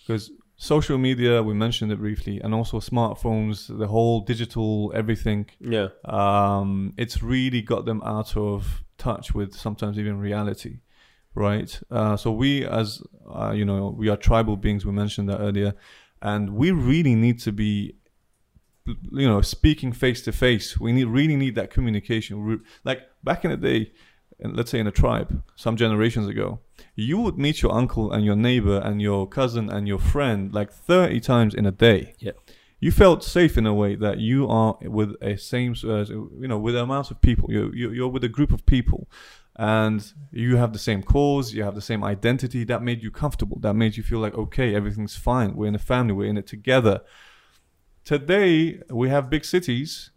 because. Social media, we mentioned it briefly, and also smartphones, the whole digital everything. Yeah. Um, it's really got them out of touch with sometimes even reality, right? Uh, so we as, uh, you know, we are tribal beings. We mentioned that earlier. And we really need to be, you know, speaking face to face. We need really need that communication. Like back in the day, let's say in a tribe, some generations ago, you would meet your uncle and your neighbor and your cousin and your friend like thirty times in a day. Yeah, you felt safe in a way that you are with a same, uh, you know, with an amount of people. You're, you're with a group of people, and you have the same cause. You have the same identity. That made you comfortable. That made you feel like okay, everything's fine. We're in a family. We're in it together. Today we have big cities.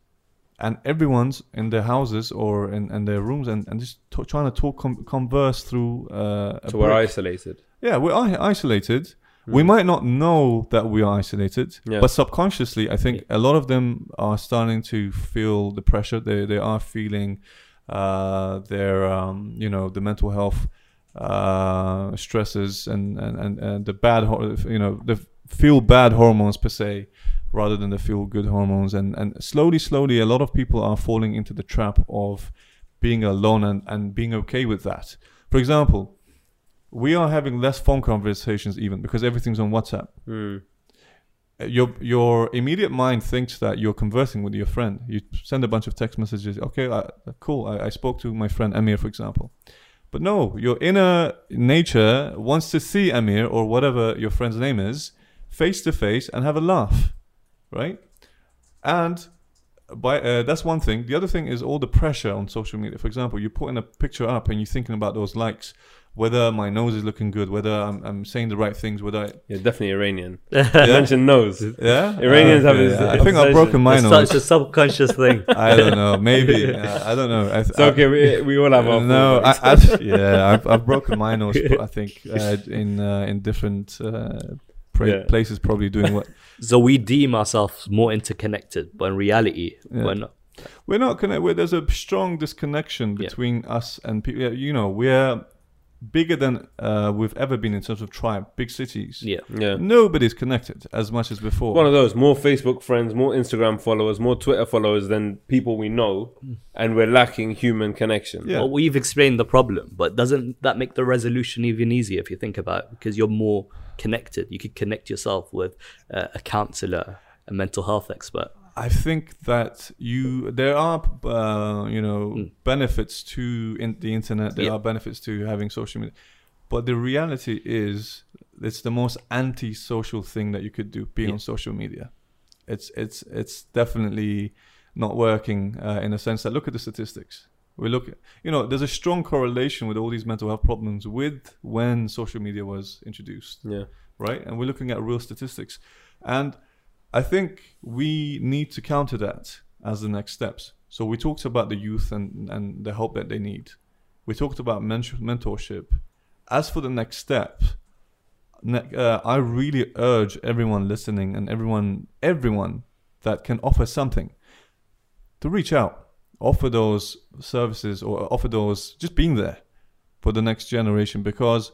And everyone's in their houses or in, in their rooms and, and just t- trying to talk, com- converse through... Uh, a so we're break. Isolated. Yeah, we're I- isolated. Mm. We might not know that we are isolated, yeah. but subconsciously, I think yeah. a lot of them are starting to feel the pressure. They they are feeling uh, their, um, you know, the mental health uh, stresses and, and, and, and the bad, ho- you know, the feel bad hormones per se. Rather than the feel-good hormones. And, and slowly, slowly, a lot of people are falling into the trap of being alone and, and being okay with that. For example, we are having less phone conversations even because everything's on WhatsApp. Mm. Your, your immediate mind thinks that you're conversing with your friend. You send a bunch of text messages. Okay, I, cool. I, I spoke to my friend Amir, for example. But no, your inner nature wants to see Amir or whatever your friend's name is face-to-face and have a laugh. Right, and by uh, that's one thing. The other thing is all the pressure on social media. For example, you're putting a picture up and you're thinking about those likes, whether my nose is looking good, whether I'm, I'm saying the right things, whether I... You're definitely Iranian. Yeah. You mentioned nose. Yeah, Iranians uh, have. Yeah, this, yeah. I think I've broken my nose. It's such a subconscious thing. I don't know. Maybe uh, I don't know. I th- it's okay. I, we, we all have. Our no, I, I, yeah, I've, I've broken my nose. I think uh, in uh, in different. Uh, Pra- yeah. places probably doing what so we deem ourselves more interconnected, but in reality yeah. we're not we're not connected. There's a strong disconnection between yeah. us and people. You know, we're bigger than uh, we've ever been in terms of tribe, big cities. Yeah. yeah. Nobody's connected as much as before. One of those, more Facebook friends, more Instagram followers, more Twitter followers than people we know, and we're lacking human connection. Yeah. Well, we've explained the problem, but doesn't that make the resolution even easier if you think about it? Because you're more connected. You could connect yourself with uh, a counselor, a mental health expert. I think that you there are uh, you know mm. benefits to in the internet. There yeah. are benefits to having social media, but the reality is it's the most anti-social thing that you could do. Being yeah. on social media, it's it's it's definitely not working uh, in a sense that look at the statistics. We look, at, you know, there's a strong correlation with all these mental health problems with when social media was introduced. Yeah, right. And we're looking at real statistics, and I think we need to counter that as the next steps. So we talked about the youth and, and the help that they need. We talked about mentor- mentorship. As for the next step, ne- uh, I really urge everyone listening and everyone everyone that can offer something to reach out, offer those services or offer those, just being there for the next generation, because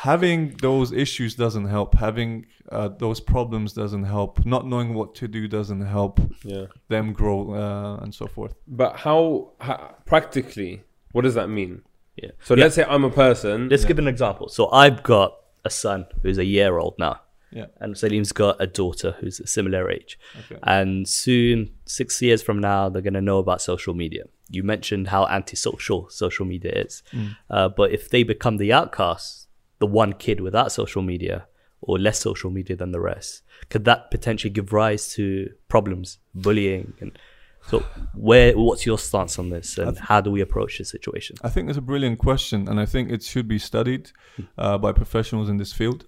having those issues doesn't help. Having uh, those problems doesn't help. Not knowing what to do doesn't help yeah. them grow uh, and so forth. But how, how, practically, what does that mean? Yeah. So yeah. let's say I'm a person. Let's yeah. give an example. So I've got a son who's a year old now. Yeah. And Salim's got a daughter who's a similar age. Okay. And soon, six years from now, they're going to know about social media. You mentioned how antisocial social media is. Mm. Uh, but if they become the outcasts, the one kid without social media or less social media than the rest, could that potentially give rise to problems, bullying? And so where, what's your stance on this, and th- how do we approach this situation? I think it's a brilliant question, and I think it should be studied uh, by professionals in this field.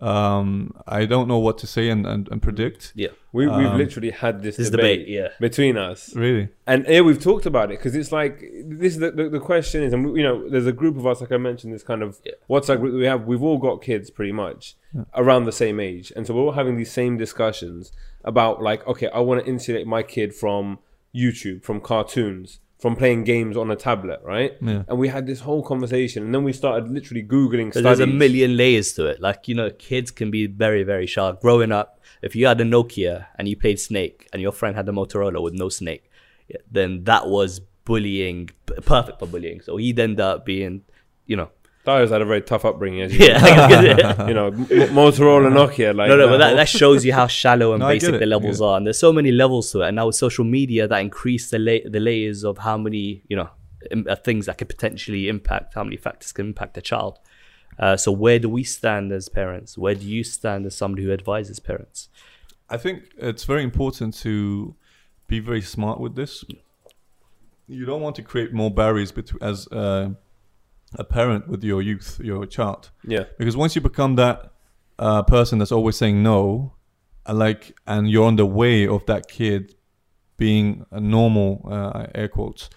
Um, I don't know what to say and, and, and predict. Yeah, we, we've um, literally had this, this debate, debate yeah. between us. Really? And yeah, we've talked about it because it's like, this. The, the, the question is, and you know, there's a group of us, like I mentioned, this kind of yeah. WhatsApp group that we have. We've all got kids pretty much yeah. around the same age. And so we're all having these same discussions about like, okay, I want to insulate my kid from YouTube, from cartoons, from playing games on a tablet, right? Yeah. And we had this whole conversation, and then we started literally Googling studies. There's a million layers to it. Like, you know, kids can be very, very sharp. Growing up, if you had a Nokia and you played Snake and your friend had a Motorola with no Snake, then that was bullying, perfect for bullying. So he'd end up being, you know, Tahir's had a very tough upbringing, as you yeah, you know, M- Motorola, Nokia. Like no, no, that. But that, that shows you how shallow and no, basic the levels yeah. are, and there's so many levels to it. And now with social media, that increased the la- the layers of how many, you know, im- things that could potentially impact, how many factors can impact a child. Uh, so where do we stand as parents? Where do you stand as somebody who advises parents? I think it's very important to be very smart with this. You don't want to create more barriers between as. Uh, a parent with your youth, your child. Yeah. Because once you become that uh, person that's always saying no, like, and you're on the way of that kid being a normal, uh, air quotes,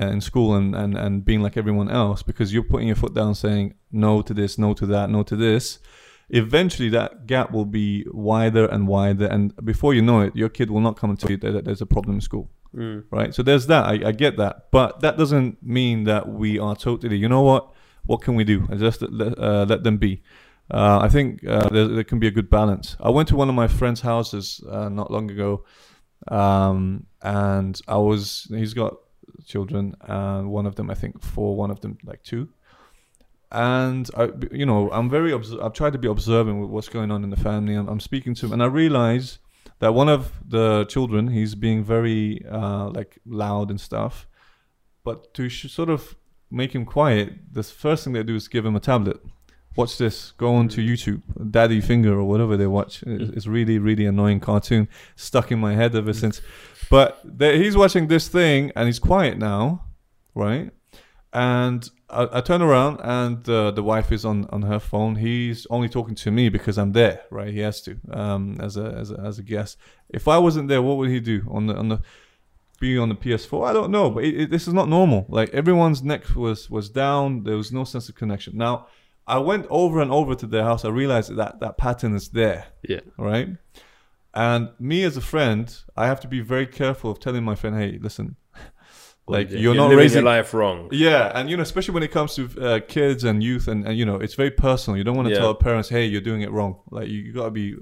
uh, in school and, and, and being like everyone else, because you're putting your foot down saying no to this, no to that, no to this, eventually that gap will be wider and wider. And before you know it, your kid will not come and tell you that there's a problem in school. Mm. Right, so there's that. I, I get that, but that doesn't mean that we are totally. You know what? What can we do? Just let, uh, let them be. Uh, I think uh, there, there can be a good balance. I went to one of my friend's houses uh, not long ago, um, and I was. He's got children, and one of them, I think, four. One of them, like two. And I, you know, I'm very. Obs- I've tried to be observant with what's going on in the family. I'm, I'm speaking to him, and I realize that one of the children, he's being very uh, like loud and stuff, but to sh- sort of make him quiet, the first thing they do is give him a tablet. Watch this. Go onto YouTube, Daddy Finger or whatever they watch. It's really, really annoying cartoon stuck in my head ever since. But they, he's watching this thing and he's quiet now, right? And I, I turn around and uh, the wife is on, on her phone. He's only talking to me because I'm there, right? He has to um, as a as a, as a guest. If I wasn't there, what would he do on the on the be on the P S four? I don't know, but it, it, this is not normal. Like everyone's neck was was down. There was no sense of connection. Now I went over and over to their house. I realized that that pattern is there. Yeah. Right. And me as a friend, I have to be very careful of telling my friend, hey, listen. Like you're, you're not living raising your life wrong. Yeah, and you know, especially when it comes to uh, kids and youth, and, and you know, it's very personal. You don't want to yeah. tell parents, "Hey, you're doing it wrong." Like you, you gotta be.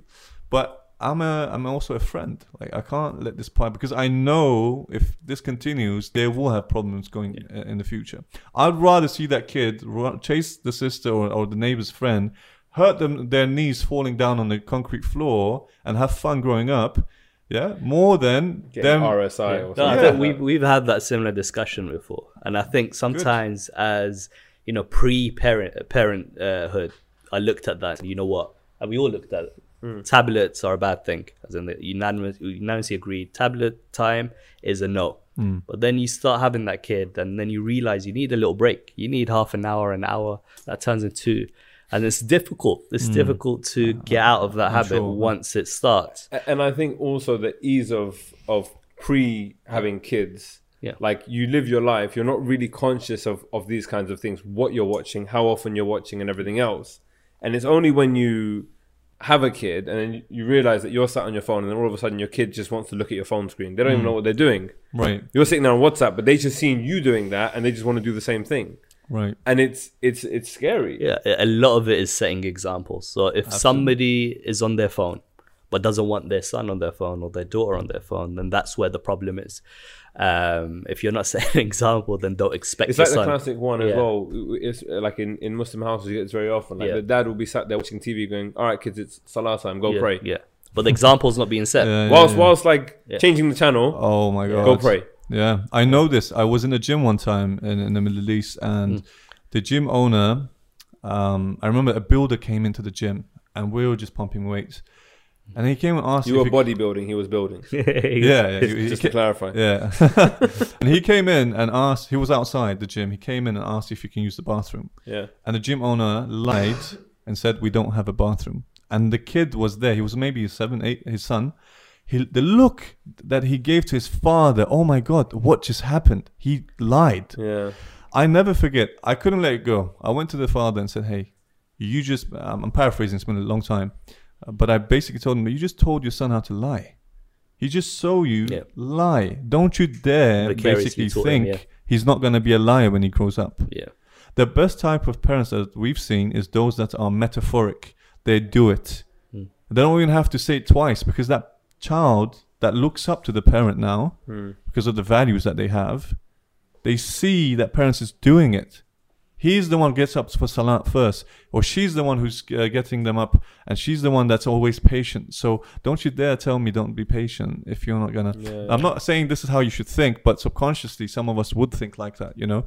But I'm a, I'm also a friend. Like I can't let this part, because I know if this continues, they will have problems going yeah. in the future. I'd rather see that kid chase the sister or, or the neighbor's friend, hurt them, their knees falling down on the concrete floor, and have fun growing up. Yeah, more than them. R S I yeah. or something. No, I think we've, we've had that similar discussion before. And I think sometimes Good. as, you know, pre-parent parenthood, I looked at that and you know what? And we all looked at it. Mm. Tablets are a bad thing. As in the unanimous, unanimously agreed, tablet time is a no. Mm. But then you start having that kid and then you realize you need a little break. You need half an hour, an hour. That turns into... And it's difficult. It's mm. difficult to get out of that I'm habit sure. once it starts. And I think also the ease of of pre having kids. Yeah. Like you live your life, you're not really conscious of, of these kinds of things, what you're watching, how often you're watching and everything else. And it's only when you have a kid and then you realize that you're sat on your phone and then all of a sudden your kid just wants to look at your phone screen. They don't mm. even know what they're doing. Right. You're sitting there on WhatsApp, but they just seen you doing that and they just want to do the same thing. Right. And it's it's it's scary. Yeah, a lot of it is setting examples. So if Absolutely. somebody is on their phone but doesn't want their son on their phone or their daughter on their phone, then that's where the problem is. Um, if you're not setting an example, then don't expect It's like the son. classic one yeah. as well. It's like in, in Muslim houses, it's very often. Like yeah. the dad will be sat there watching T V going, all right, kids, it's Salah time, go yeah, pray. Yeah. But the example's not being set. Yeah, yeah, whilst, yeah. whilst like yeah. changing the channel, oh my God, go pray. Yeah, I know this. I was in a gym one time in, in the Middle East, and mm. the gym owner, um, I remember a builder came into the gym and we were just pumping weights. And he came and asked... You were bodybuilding, he was building. yeah, yeah. He, he, just he, to clarify. Yeah. And he came in and asked, he was outside the gym, he came in and asked if you can use the bathroom. Yeah. And the gym owner lied and said, we don't have a bathroom. And the kid was there, he was maybe seven, eight, his son. He, the look that he gave to his father, oh my God, what just happened? He lied. Yeah. I never forget. I couldn't let it go. I went to the father and said, hey, you just, um, I'm paraphrasing, it's been a long time, but I basically told him, you just told your son how to lie. He just saw you yeah. lie. Don't you dare basically think him, yeah. he's not going to be a liar when he grows up. Yeah. The best type of parents that we've seen is those that are metaphoric. They do it. Mm. They don't even have to say it twice, because that child that looks up to the parent now mm. because of the values that they have, they see that parents is doing it. He's the one who gets up for salat first, or she's the one who's uh, getting them up, and she's the one that's always patient. So don't you dare tell me don't be patient if you're not gonna. Yeah, I'm yeah. not saying this is how you should think, but subconsciously some of us would think like that, you know.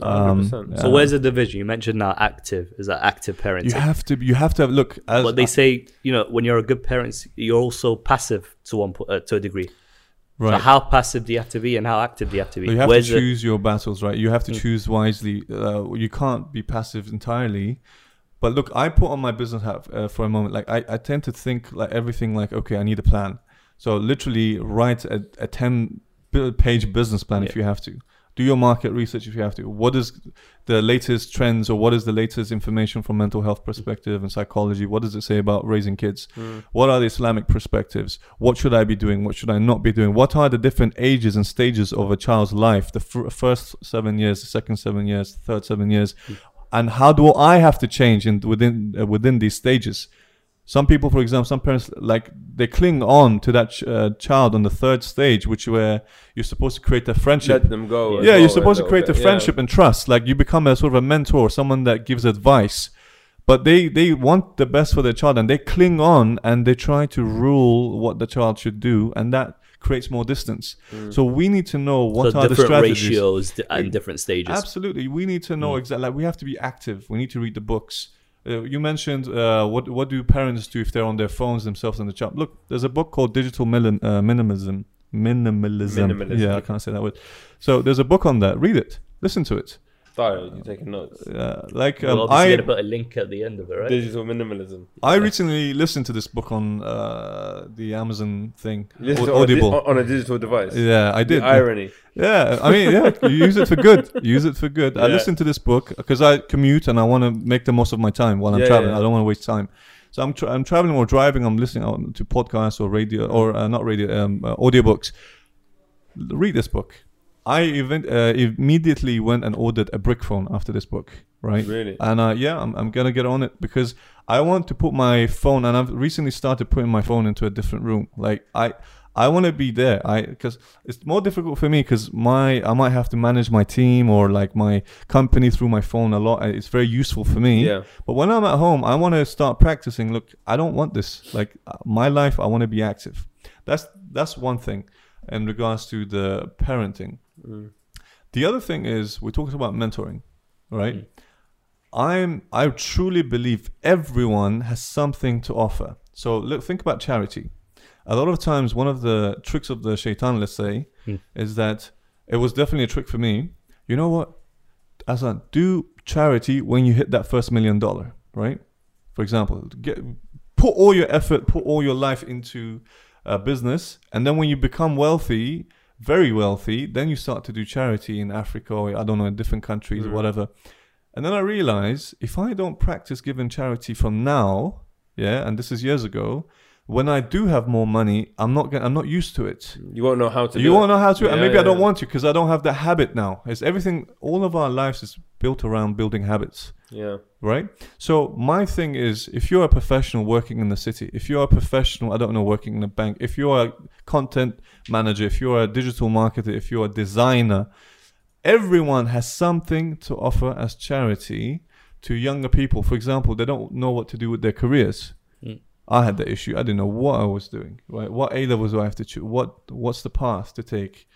Um, yeah. So where's the division? You mentioned now active. Is that active parenting? You have to. You have to have, look. As but they I, say, you know, when you're a good parent, you're also passive to one uh, to a degree. Right. So how passive do you have to be, and how active do you have to be? You have where's to choose the... your battles, right? You have to mm. choose wisely. Uh, you can't be passive entirely. But look, I put on my business hat uh, for a moment. Like I, I tend to think like everything. Like okay, I need a plan. So literally write a, a ten page business plan yeah. if you have to. Do your market research if you have to. What is the latest trends, or what is the latest information from mental health perspective and psychology? What does it say about raising kids? Mm. What are the Islamic perspectives? What should I be doing? What should I not be doing? What are the different ages and stages of a child's life? The f first seven years, the second seven years, the third seven years. Mm. And how do I have to change in, within, uh, within these stages? Some people, for example, some parents, like they cling on to that ch uh, child on the third stage, which where you're supposed to create a friendship. Let them go. Yeah, you're supposed to create a friendship and trust. Like you become a sort of a mentor, someone that gives advice. But they, they want the best for their child, and they cling on and they try to rule what the child should do. And that creates more distance. Mm. So we need to know what so are the strategies. Different ratios and different stages. Absolutely. We need to know mm. exactly. Like we have to be active. We need to read the books. Uh, you mentioned uh, what what do parents do if they're on their phones themselves and the child? Look, there's a book called Digital Minim uh, Minimalism. Minimalism. Minimalism. Yeah, I can't say that word. So there's a book on that. Read it. Listen to it. Sorry, you're taking notes. Uh, like, um, we'll obviously I to put a link at the end of it, right? Digital Minimalism. I yeah. recently listened to this book on uh, the Amazon thing. Audible. On a digital device. Yeah, I did. The irony. Yeah, I mean, yeah, you use it for good. Use it for good. Yeah. I listened to this book because I commute and I want to make the most of my time while I'm yeah, traveling. Yeah, yeah. I don't want to waste time. So I'm, tra I'm traveling or driving. I'm listening to podcasts or radio, or uh, not radio, um, uh, audiobooks. Read this book. I even uh, immediately went and ordered a brick phone after this book, right? Really? And uh, yeah, I'm, I'm gonna get on it because I want to put my phone, and I've recently started putting my phone into a different room. Like I, I want to be there. I because it's more difficult for me because my I might have to manage my team or like my company through my phone a lot. It's very useful for me. Yeah. But when I'm at home, I want to start practicing. Look, I don't want this. Like my life, I want to be active. That's that's one thing in regards to the parenting. Mm. The other thing is we're talking about mentoring, right? Mm. I'm I truly believe everyone has something to offer. So look, think about charity. A lot of times, one of the tricks of the shaitan, let's say, mm. is that it was definitely a trick for me. You know what, Aslan, do charity when you hit that first million dollar, right? For example, get, put all your effort, put all your life into a business, and then when you become wealthy, very wealthy, then you start to do charity in Africa or I don't know, in different countries, mm. or whatever. And then I realize if I don't practice giving charity from now, yeah, and this is years ago, when I do have more money, I'm not gonna, I'm not used to it. You won't know how to. You do won't it. know how to, yeah, and maybe yeah, I don't yeah. want to because I don't have the habit now. It's everything. All of our lives is built around building habits. Yeah. Right. So my thing is, if you're a professional working in the city, if you're a professional, I don't know, working in a bank, if you're a content manager, if you're a digital marketer, if you're a designer, everyone has something to offer as charity to younger people. For example, they don't know what to do with their careers. Mm. I had that issue. I didn't know what I was doing. Right? What A levels do I have to choose? What What's the path to take?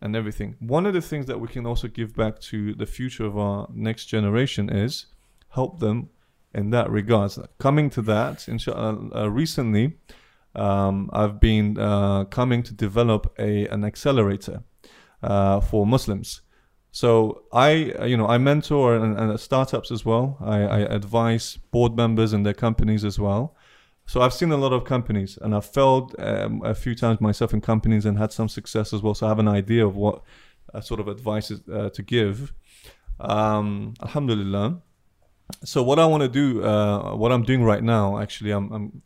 And everything. One of the things that we can also give back to the future of our next generation is help them in that regards. Coming to that, inshallah, uh, recently um, I've been uh, coming to develop a an accelerator uh, for Muslims. So I, you know, I mentor and, and startups as well. I, I advise board members and their companies as well. So I've seen a lot of companies and I've failed um, a few times myself in companies and had some success as well. So I have an idea of what uh, sort of advice is, uh, to give. Um, Alhamdulillah. So what I want to do, uh, what I'm doing right now, actually, I'm, I'm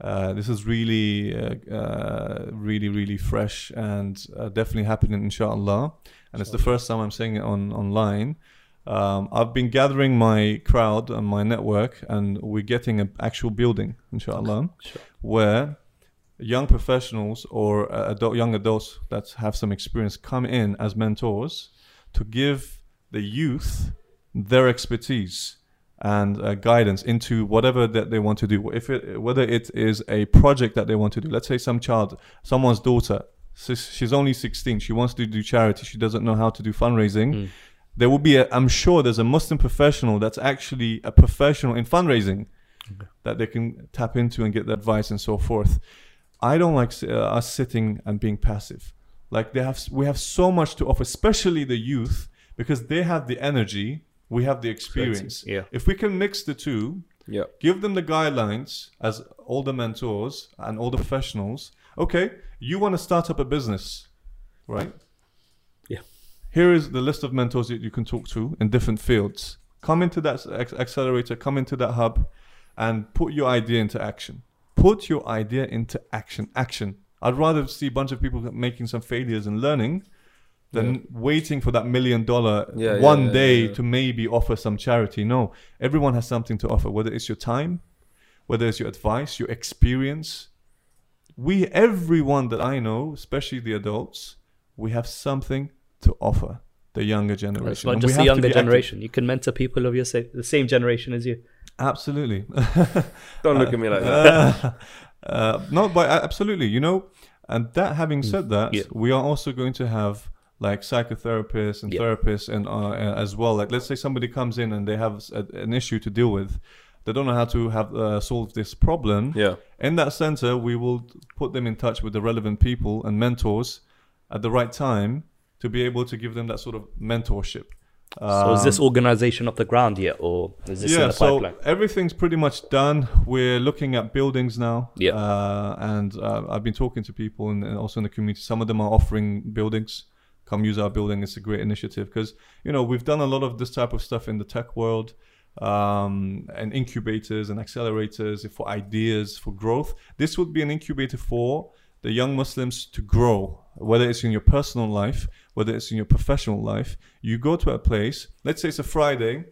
uh, this is really, uh, uh, really, really fresh and uh, definitely happening, inshallah. And it's the first time I'm saying it on online. Um, I've been gathering my crowd and my network, and we're getting an actual building, inshallah, sure. where young professionals or adult, young adults that have some experience come in as mentors to give the youth their expertise and uh, guidance into whatever that they want to do. If it, whether it is a project that they want to do, let's say some child, someone's daughter, she's only sixteen, she wants to do charity, she doesn't know how to do fundraising. Mm. There will be, a, I'm sure there's a Muslim professional that's actually a professional in fundraising okay. that they can tap into and get the advice and so forth. I don't like uh, us sitting and being passive. Like they have, we have so much to offer, especially the youth, because they have the energy, we have the experience. Yeah. If we can mix the two, yeah. give them the guidelines as older mentors and older professionals. Okay, you want to start up a business, right? Here is the list of mentors that you can talk to in different fields. Come into that accelerator, come into that hub, and put your idea into action. Put your idea into action. Action. I'd rather see a bunch of people making some failures and learning than yeah. waiting for that million dollar yeah, one yeah, yeah, day yeah, yeah. to maybe offer some charity. No, everyone has something to offer, whether it's your time, whether it's your advice, your experience. We, everyone that I know, especially the adults, we have something to offer the younger generation. It's not just the younger generation. Active. You can mentor people of your sa the same generation as you. Absolutely. Don't look uh, at me like that. uh, uh, no, but absolutely, you know, and that having said that, yeah. we are also going to have like psychotherapists and yeah. therapists and uh, as well. Like let's say somebody comes in and they have a, an issue to deal with. They don't know how to have uh, solve this problem. Yeah. In that center, we will put them in touch with the relevant people and mentors at the right time to be able to give them that sort of mentorship. Um, so is this organization up the ground yet, or is this yeah, in the pipeline? Yeah, so everything's pretty much done. We're looking at buildings now. Yeah. Uh, and uh, I've been talking to people and, and also in the community. Some of them are offering buildings. Come use our building. It's a great initiative because, you know, we've done a lot of this type of stuff in the tech world um, and incubators and accelerators for ideas, for growth. This would be an incubator for the young Muslims to grow, whether it's in your personal life, whether it's in your professional life. You go to a place, let's say it's a Friday,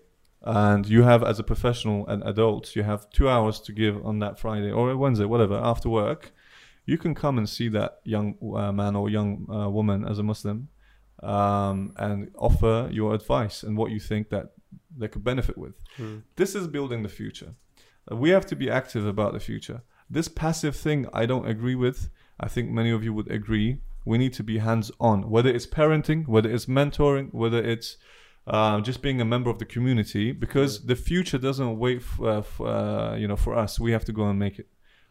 and you have, as a professional and adult, you have two hours to give on that Friday or a Wednesday, whatever, after work. You can come and see that young uh, man or young uh, woman as a Muslim, um, and offer your advice and what you think that they could benefit with. Mm. This is building the future. We have to be active about the future. This passive thing, I don't agree with. I think many of you would agree. We need to be hands-on, whether it's parenting, whether it's mentoring, whether it's uh, just being a member of the community, because yeah. the future doesn't wait f- uh, f- uh, you know, for us. We have to go and make it.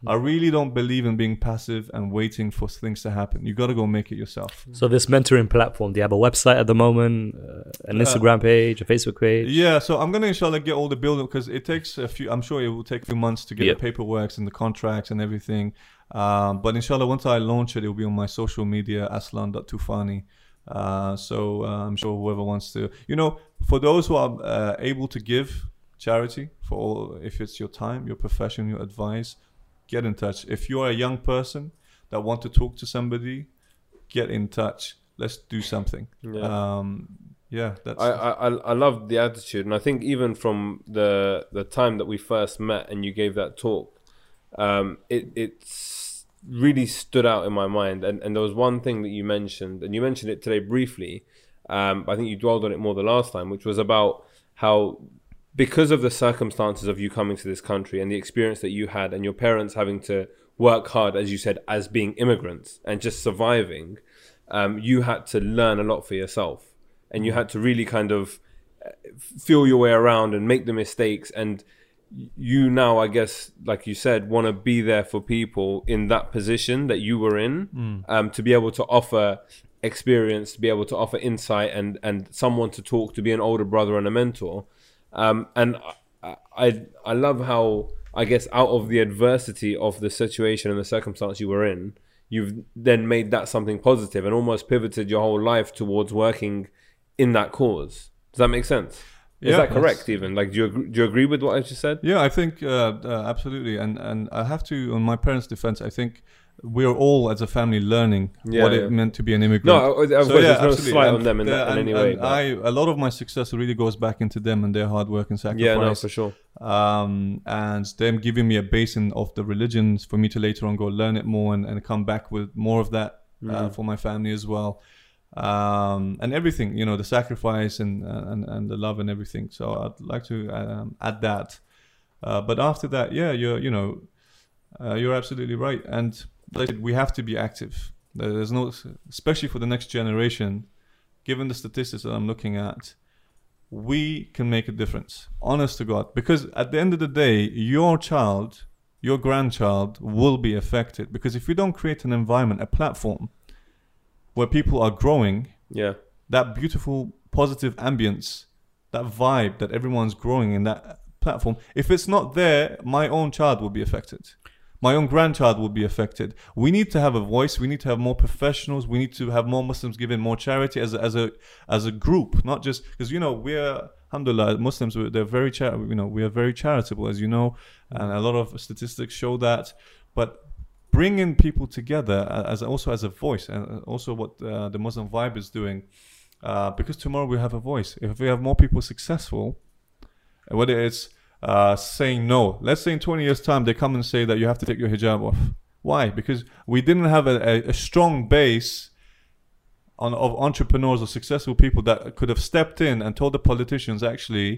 I really don't believe in being passive and waiting for things to happen. You got to go make it yourself. So this mentoring platform, do you have a website at the moment, uh, an Instagram uh, page, a Facebook page? Yeah, so I'm going to inshallah get all the building, because it takes a few, I'm sure it will take a few months to get yep. the paperwork and the contracts and everything. Um, but inshallah, once I launch it, it will be on my social media, aslan dot tufani. Uh, so uh, I'm sure whoever wants to, you know, for those who are uh, able to give charity, for all, if it's your time, your profession, your advice, get in touch. If you're a young person that want to talk to somebody, get in touch. Let's do something. Yeah, um, yeah that's I, I I love the attitude, and I think even from the the time that we first met and you gave that talk, um, it it's really stood out in my mind. And and there was one thing that you mentioned, and you mentioned it today briefly. Um, I think you dwelled on it more the last time, which was about how, because of the circumstances of you coming to this country and the experience that you had, and your parents having to work hard, as you said, as being immigrants and just surviving, um, you had to learn a lot for yourself, and you had to really kind of feel your way around and make the mistakes. And you now, I guess, like you said, want to be there for people in that position that you were in, mm. um, to be able to offer experience, to be able to offer insight, and, and someone to talk to, be an older brother and a mentor. Um, and I, I I love how, I guess, out of the adversity of the situation and the circumstance you were in, you've then made that something positive and almost pivoted your whole life towards working in that cause. Does that make sense? Is yeah, that correct even? Like, do you, agree, do you agree with what I just said? Yeah, I think uh, uh, absolutely. And, and I have to, on my parents' defense, I think we're all as a family learning yeah, what yeah. it meant to be an immigrant. No, of so, course, yeah, there's no slight on them in, that, and, in any way. I, a lot of my success really goes back into them and their hard work and sacrifice. Yeah, no, for sure. Um, and them giving me a basin of the religions for me to later on go learn it more and, and come back with more of that mm. uh, for my family as well. Um, and everything, you know, the sacrifice and, and, and the love and everything. So I'd like to um, add that. Uh, but after that, yeah, you're, you know, uh, you're absolutely right. And we have to be active. There's no, especially for the next generation, given the statistics that I'm looking at, we can make a difference, honest to God. Because at the end of the day, your child, your grandchild will be affected. Because if we don't create an environment, a platform where people are growing, yeah, that beautiful, positive ambience, that vibe that everyone's growing in that platform, if it's not there, my own child will be affected. My own grandchild will be affected. We need to have a voice. We need to have more professionals. We need to have more Muslims giving more charity as a, as a as a group, not just because, you know, we're, alhamdulillah, Muslims. We're, they're very char- you know we are very charitable, as you know, and a lot of statistics show that. But bringing people together as also as a voice, and also what uh, the Muslim Vibe is doing, uh, because tomorrow we have a voice. If we have more people successful, whether it's Uh, saying no. Let's say in twenty years time they come and say that you have to take your hijab off. Why? Because we didn't have a, a, a strong base on, of entrepreneurs or successful people that could have stepped in and told the politicians, actually,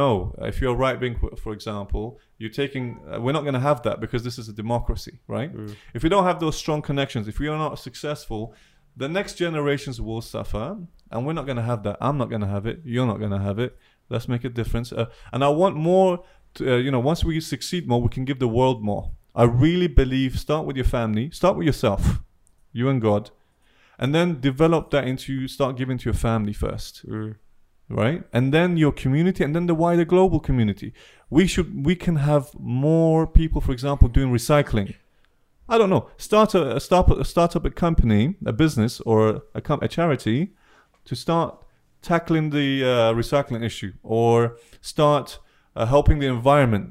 no, if you're right wing, for example, you're taking, uh, we're not going to have that, because this is a democracy, right? Mm. If we don't have those strong connections, if we are not successful, the next generations will suffer, and we're not going to have that. I'm not going to have it. You're not going to have it. Let's make a difference. Uh, and I want more, to, uh, you know, once we succeed more, we can give the world more. I really believe, start with your family, start with yourself, you and God, and then develop that into, start giving to your family first, mm. right? And then your community, and then the wider global community. We should, we can have more people, for example, doing recycling. I don't know, start a, a, start, a start up a company, a business, or a, a charity to start tackling the uh, recycling issue, or start uh, helping the environment,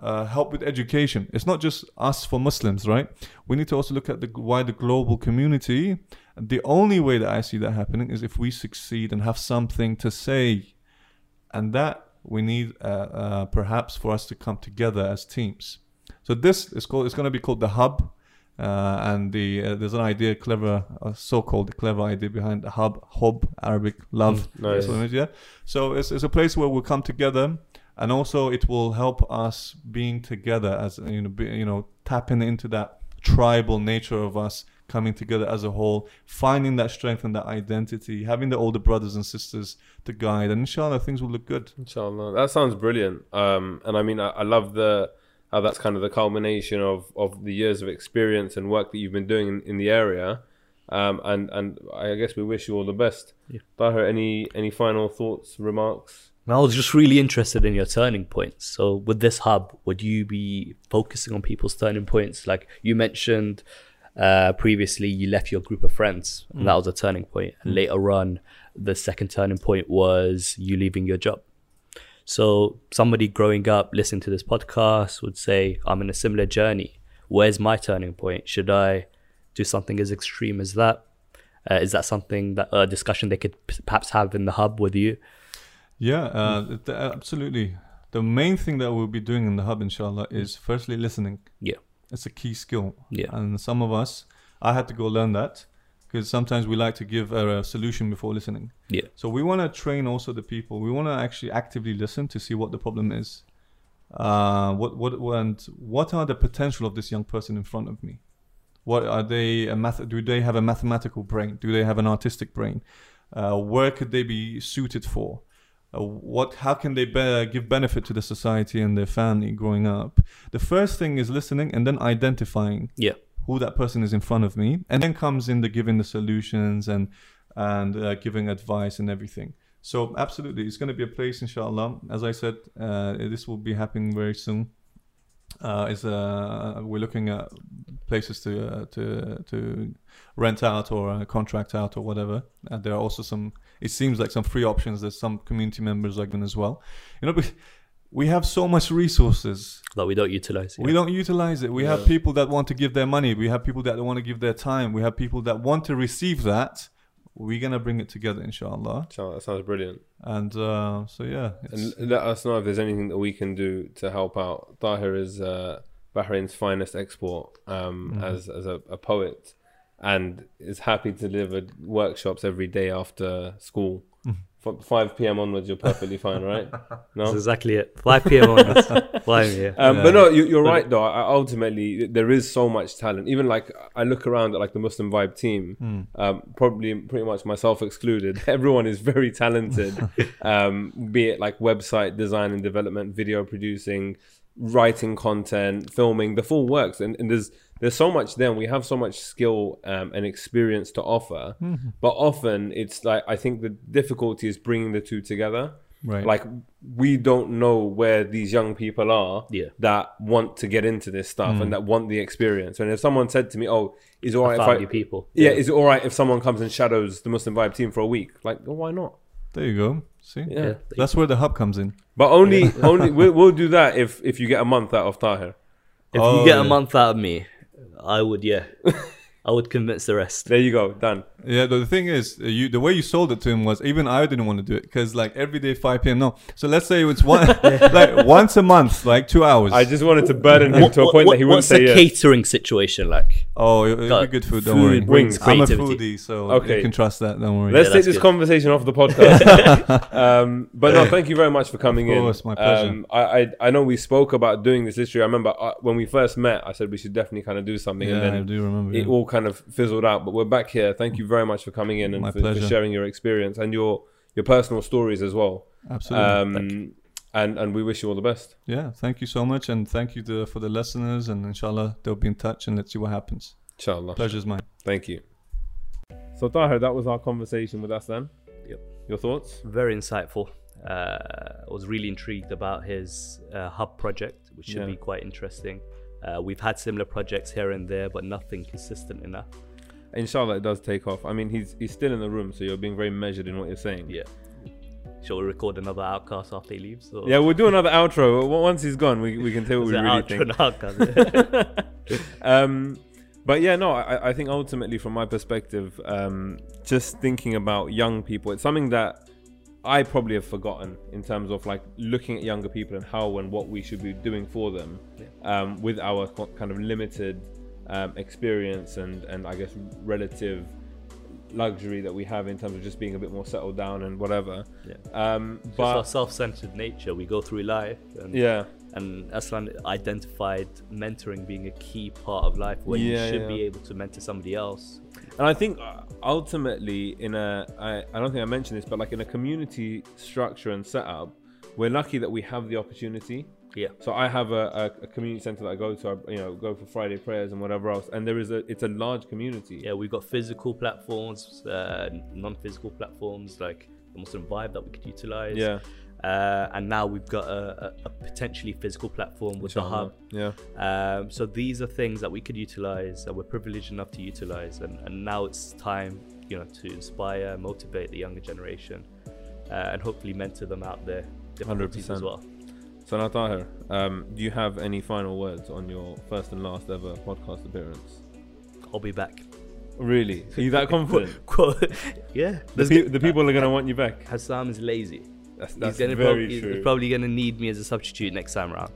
uh, help with education. It's not just us for Muslims, right? We need to also look at the wider global community. The only way that I see that happening is if we succeed and have something to say. And that we need uh, uh, perhaps for us to come together as teams. So this is called, it's going to be called the hub. Uh, and the uh, there's an idea, clever, uh, so-called clever idea behind the hub, hob, Arabic, love. Nice. Yeah. So it's, it's a place where we'll come together. And also it will help us being together as, you know, be, you know, tapping into that tribal nature of us coming together as a whole, finding that strength and that identity, having the older brothers and sisters to guide. And inshallah, things will look good. Inshallah. That sounds brilliant. Um, and I mean, I, I love the... Uh, that's kind of the culmination of, of the years of experience and work that you've been doing in, in the area. Um, and, and I guess we wish you all the best. Yeah. Tahir, any, any final thoughts, remarks? I was just really interested in your turning points. So with this hub, would you be focusing on people's turning points? Like you mentioned uh, previously, you left your group of friends. Mm. And that was a turning point. And later on, the second turning point was you leaving your job. So somebody growing up, listening to this podcast would say, I'm in a similar journey. Where's my turning point? Should I do something as extreme as that? Uh, is that something, that a uh, discussion they could perhaps have in the hub with you? Yeah, uh, th- absolutely. The main thing that we'll be doing in the hub, inshallah, is firstly listening. Yeah. It's a key skill. Yeah. And some of us, I had to go learn that. Because sometimes we like to give a, a solution before listening. Yeah. So we want to train also the people. We want to actually actively listen to see what the problem is. Uh, what what and what are the potential of this young person in front of me? What are they? A math? Do they have a mathematical brain? Do they have an artistic brain? Uh, where could they be suited for? Uh, what? How can they be- give benefit to the society and their family growing up? The first thing is listening and then identifying. Yeah. Who that person is in front of me, and then comes in the giving the solutions and and uh, giving advice and everything. So absolutely, it's going to be a place, inshallah. As I said, uh, this will be happening very soon. Uh, is uh, we're looking at places to uh, to to rent out or uh, contract out or whatever. And there are also some. It seems like some free options that some community members are given as well. You know. But, we have so much resources that we don't utilize. Yeah. We don't utilize it. We yeah. have people that want to give their money. We have people that want to give their time. We have people that want to receive that. We're going to bring it together, inshallah. Inshallah, that sounds brilliant. And uh, so, yeah. And let us know if there's anything that we can do to help out. Tahir is uh, Bahrain's finest export um, mm. as, as a, a poet, and is happy to deliver workshops every day after school. five p.m. onwards, you're perfectly fine, right? No? That's exactly it. five p.m. onwards. five, yeah. Um, yeah. But no, you, you're right, though. I, ultimately, there is so much talent. Even, like, I look around at, like, the Muslim Vibe team, mm. um, probably pretty much myself excluded. Everyone is very talented, um, be it, like, website design and development, video producing, writing content, filming, the full works. And, and there's there's so much there. And we have so much skill um, and experience to offer. Mm-hmm. But often it's like, I think the difficulty is bringing the two together. Right. Like we don't know where these young people are yeah. that want to get into this stuff mm. and that want the experience. And if someone said to me, oh, is it all right if I, people. Yeah, yeah. Is it all right if someone comes and shadows the Muslim Vibe team for a week? Like, well, why not? There you go. See, yeah. yeah, that's where the hub comes in. But only, yeah. only we'll, we'll do that if if you get a month out of Tahir. If oh, you get yeah. a month out of me, I would, yeah, I would convince the rest. There you go, done. Yeah, but the thing is, you the way you sold it to him was even I didn't want to do it because like every day five p.m. No, so let's say it's one yeah. like once a month, like two hours. I just wanted to burden him what, to a point what, that he wouldn't say. What's the catering yes. situation like? Oh, it'll God. be good food. Don't food, worry. Wings, I'm a foodie, so okay. you can trust that. Don't worry. Let's yeah, take this good. conversation off the podcast. um, but no, thank you very much for coming in. Of course, in. my pleasure. Um, I, I I know we spoke about doing this history. I remember uh, when we first met, I said we should definitely kind of do something, yeah, and then I do remember, it yeah. all kind of fizzled out. But we're back here. Thank you very much for coming in and for, for sharing your experience and your your personal stories as well. Absolutely. Um, And and we wish you all the best. Yeah, thank you so much. And thank you to, for the listeners. And inshallah, they'll be in touch and let's see what happens. Inshallah. Pleasure's mine. Thank you. So Tahir, that was our conversation with Aslan. Yep. Your thoughts? Very insightful. Uh, I was really intrigued about his uh, hub project, which should yeah. be quite interesting. Uh, we've had similar projects here and there, but nothing consistent enough. Inshallah, it does take off. I mean, he's he's still in the room, so you're being very measured in what you're saying. Yeah. Shall we record another Outcast after he leaves? Or? Yeah, we'll do another outro. Once he's gone, we we can tell what we really think. Outcast, yeah. um, but yeah, no, I, I think ultimately from my perspective, um, just thinking about young people, it's something that I probably have forgotten in terms of like looking at younger people and how and what we should be doing for them, yeah. um, with our kind of limited um, experience and, and I guess relative luxury that we have in terms of just being a bit more settled down and whatever. Yeah. Um, but just our self-centered nature, we go through life. And, yeah. And Aslan identified mentoring being a key part of life where yeah, you should yeah. be able to mentor somebody else. And I think ultimately in a, I, I don't think I mentioned this, but like in a community structure and setup, we're lucky that we have the opportunity. Yeah. So I have a, a community center that I go to, I, you know, go for Friday prayers and whatever else. And there is a, it's a large community. Yeah, we've got physical platforms, uh, non-physical platforms, like the Muslim Vibe that we could utilize. Yeah. Uh, and now we've got a, a, a potentially physical platform with the Hub. Yeah. Um, so these are things that we could utilize, that we're privileged enough to utilize. And, and now it's time, you know, to inspire, motivate the younger generation, uh, and hopefully mentor them out there. one hundred percent as well. So now, Tahir, um, do you have any final words on your first and last ever podcast appearance? I'll be back. Really? Are you that confident? Yeah. The, pe the people are going to want you back. Hussam is lazy. That's, that's he's very prob true. He's probably going to need me as a substitute next time around.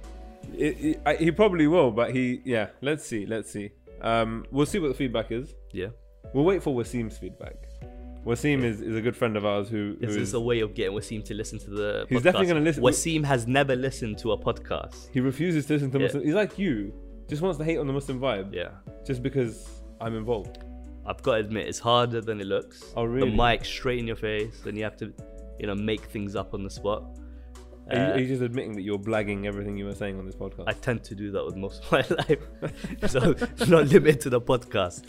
It, it, I, he probably will, but he, yeah, let's see, let's see. Um, we'll see what the feedback is. Yeah. We'll wait for Wasim's feedback. Wasim yeah. is, is a good friend of ours who... who this is, is a way of getting Wasim to listen to the podcast. He's definitely going to listen. Wasim has never listened to a podcast. He refuses to listen to Muslim. Yeah. He's like you. Just wants to hate on the Muslim Vibe. Yeah. Just because I'm involved. I've got to admit, it's harder than it looks. Oh, really? The mic straight in your face. Then you have to, you know, make things up on the spot. Uh, are, you, are you just admitting that you're blagging everything you were saying on this podcast? I tend to do that with most of my life. So it's not limited to the podcast.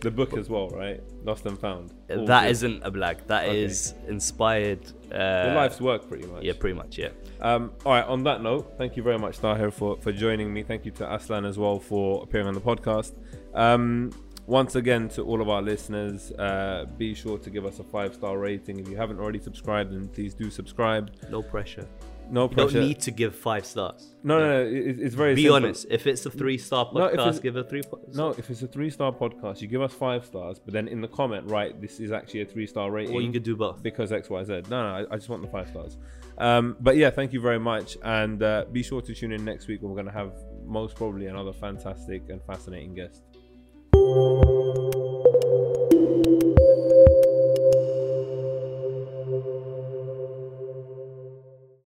The book as well, right? Lost and Found. All that good. Isn't a black. That okay. is inspired. Uh, Your life's work, pretty much. Yeah, pretty much, yeah. Um, all right, on that note, thank you very much, Tahir, for, for joining me. Thank you to Aslan as well for appearing on the podcast. Um, once again, to all of our listeners, uh, be sure to give us a five-star rating. If you haven't already subscribed, then please do subscribe. No pressure. No pressure. You don't need to give five stars. No, no, no. It, it's very Be simple. honest. If it's a three-star podcast, no, give a three. No, if it's a three-star podcast, you give us five stars, but then in the comment, write, this is actually a three-star rating. Or you could do both. Because X, Y, Z. No, no, I, I just want the five stars. Um, but yeah, thank you very much. And uh, be sure to tune in next week when we're going to have most probably another fantastic and fascinating guest.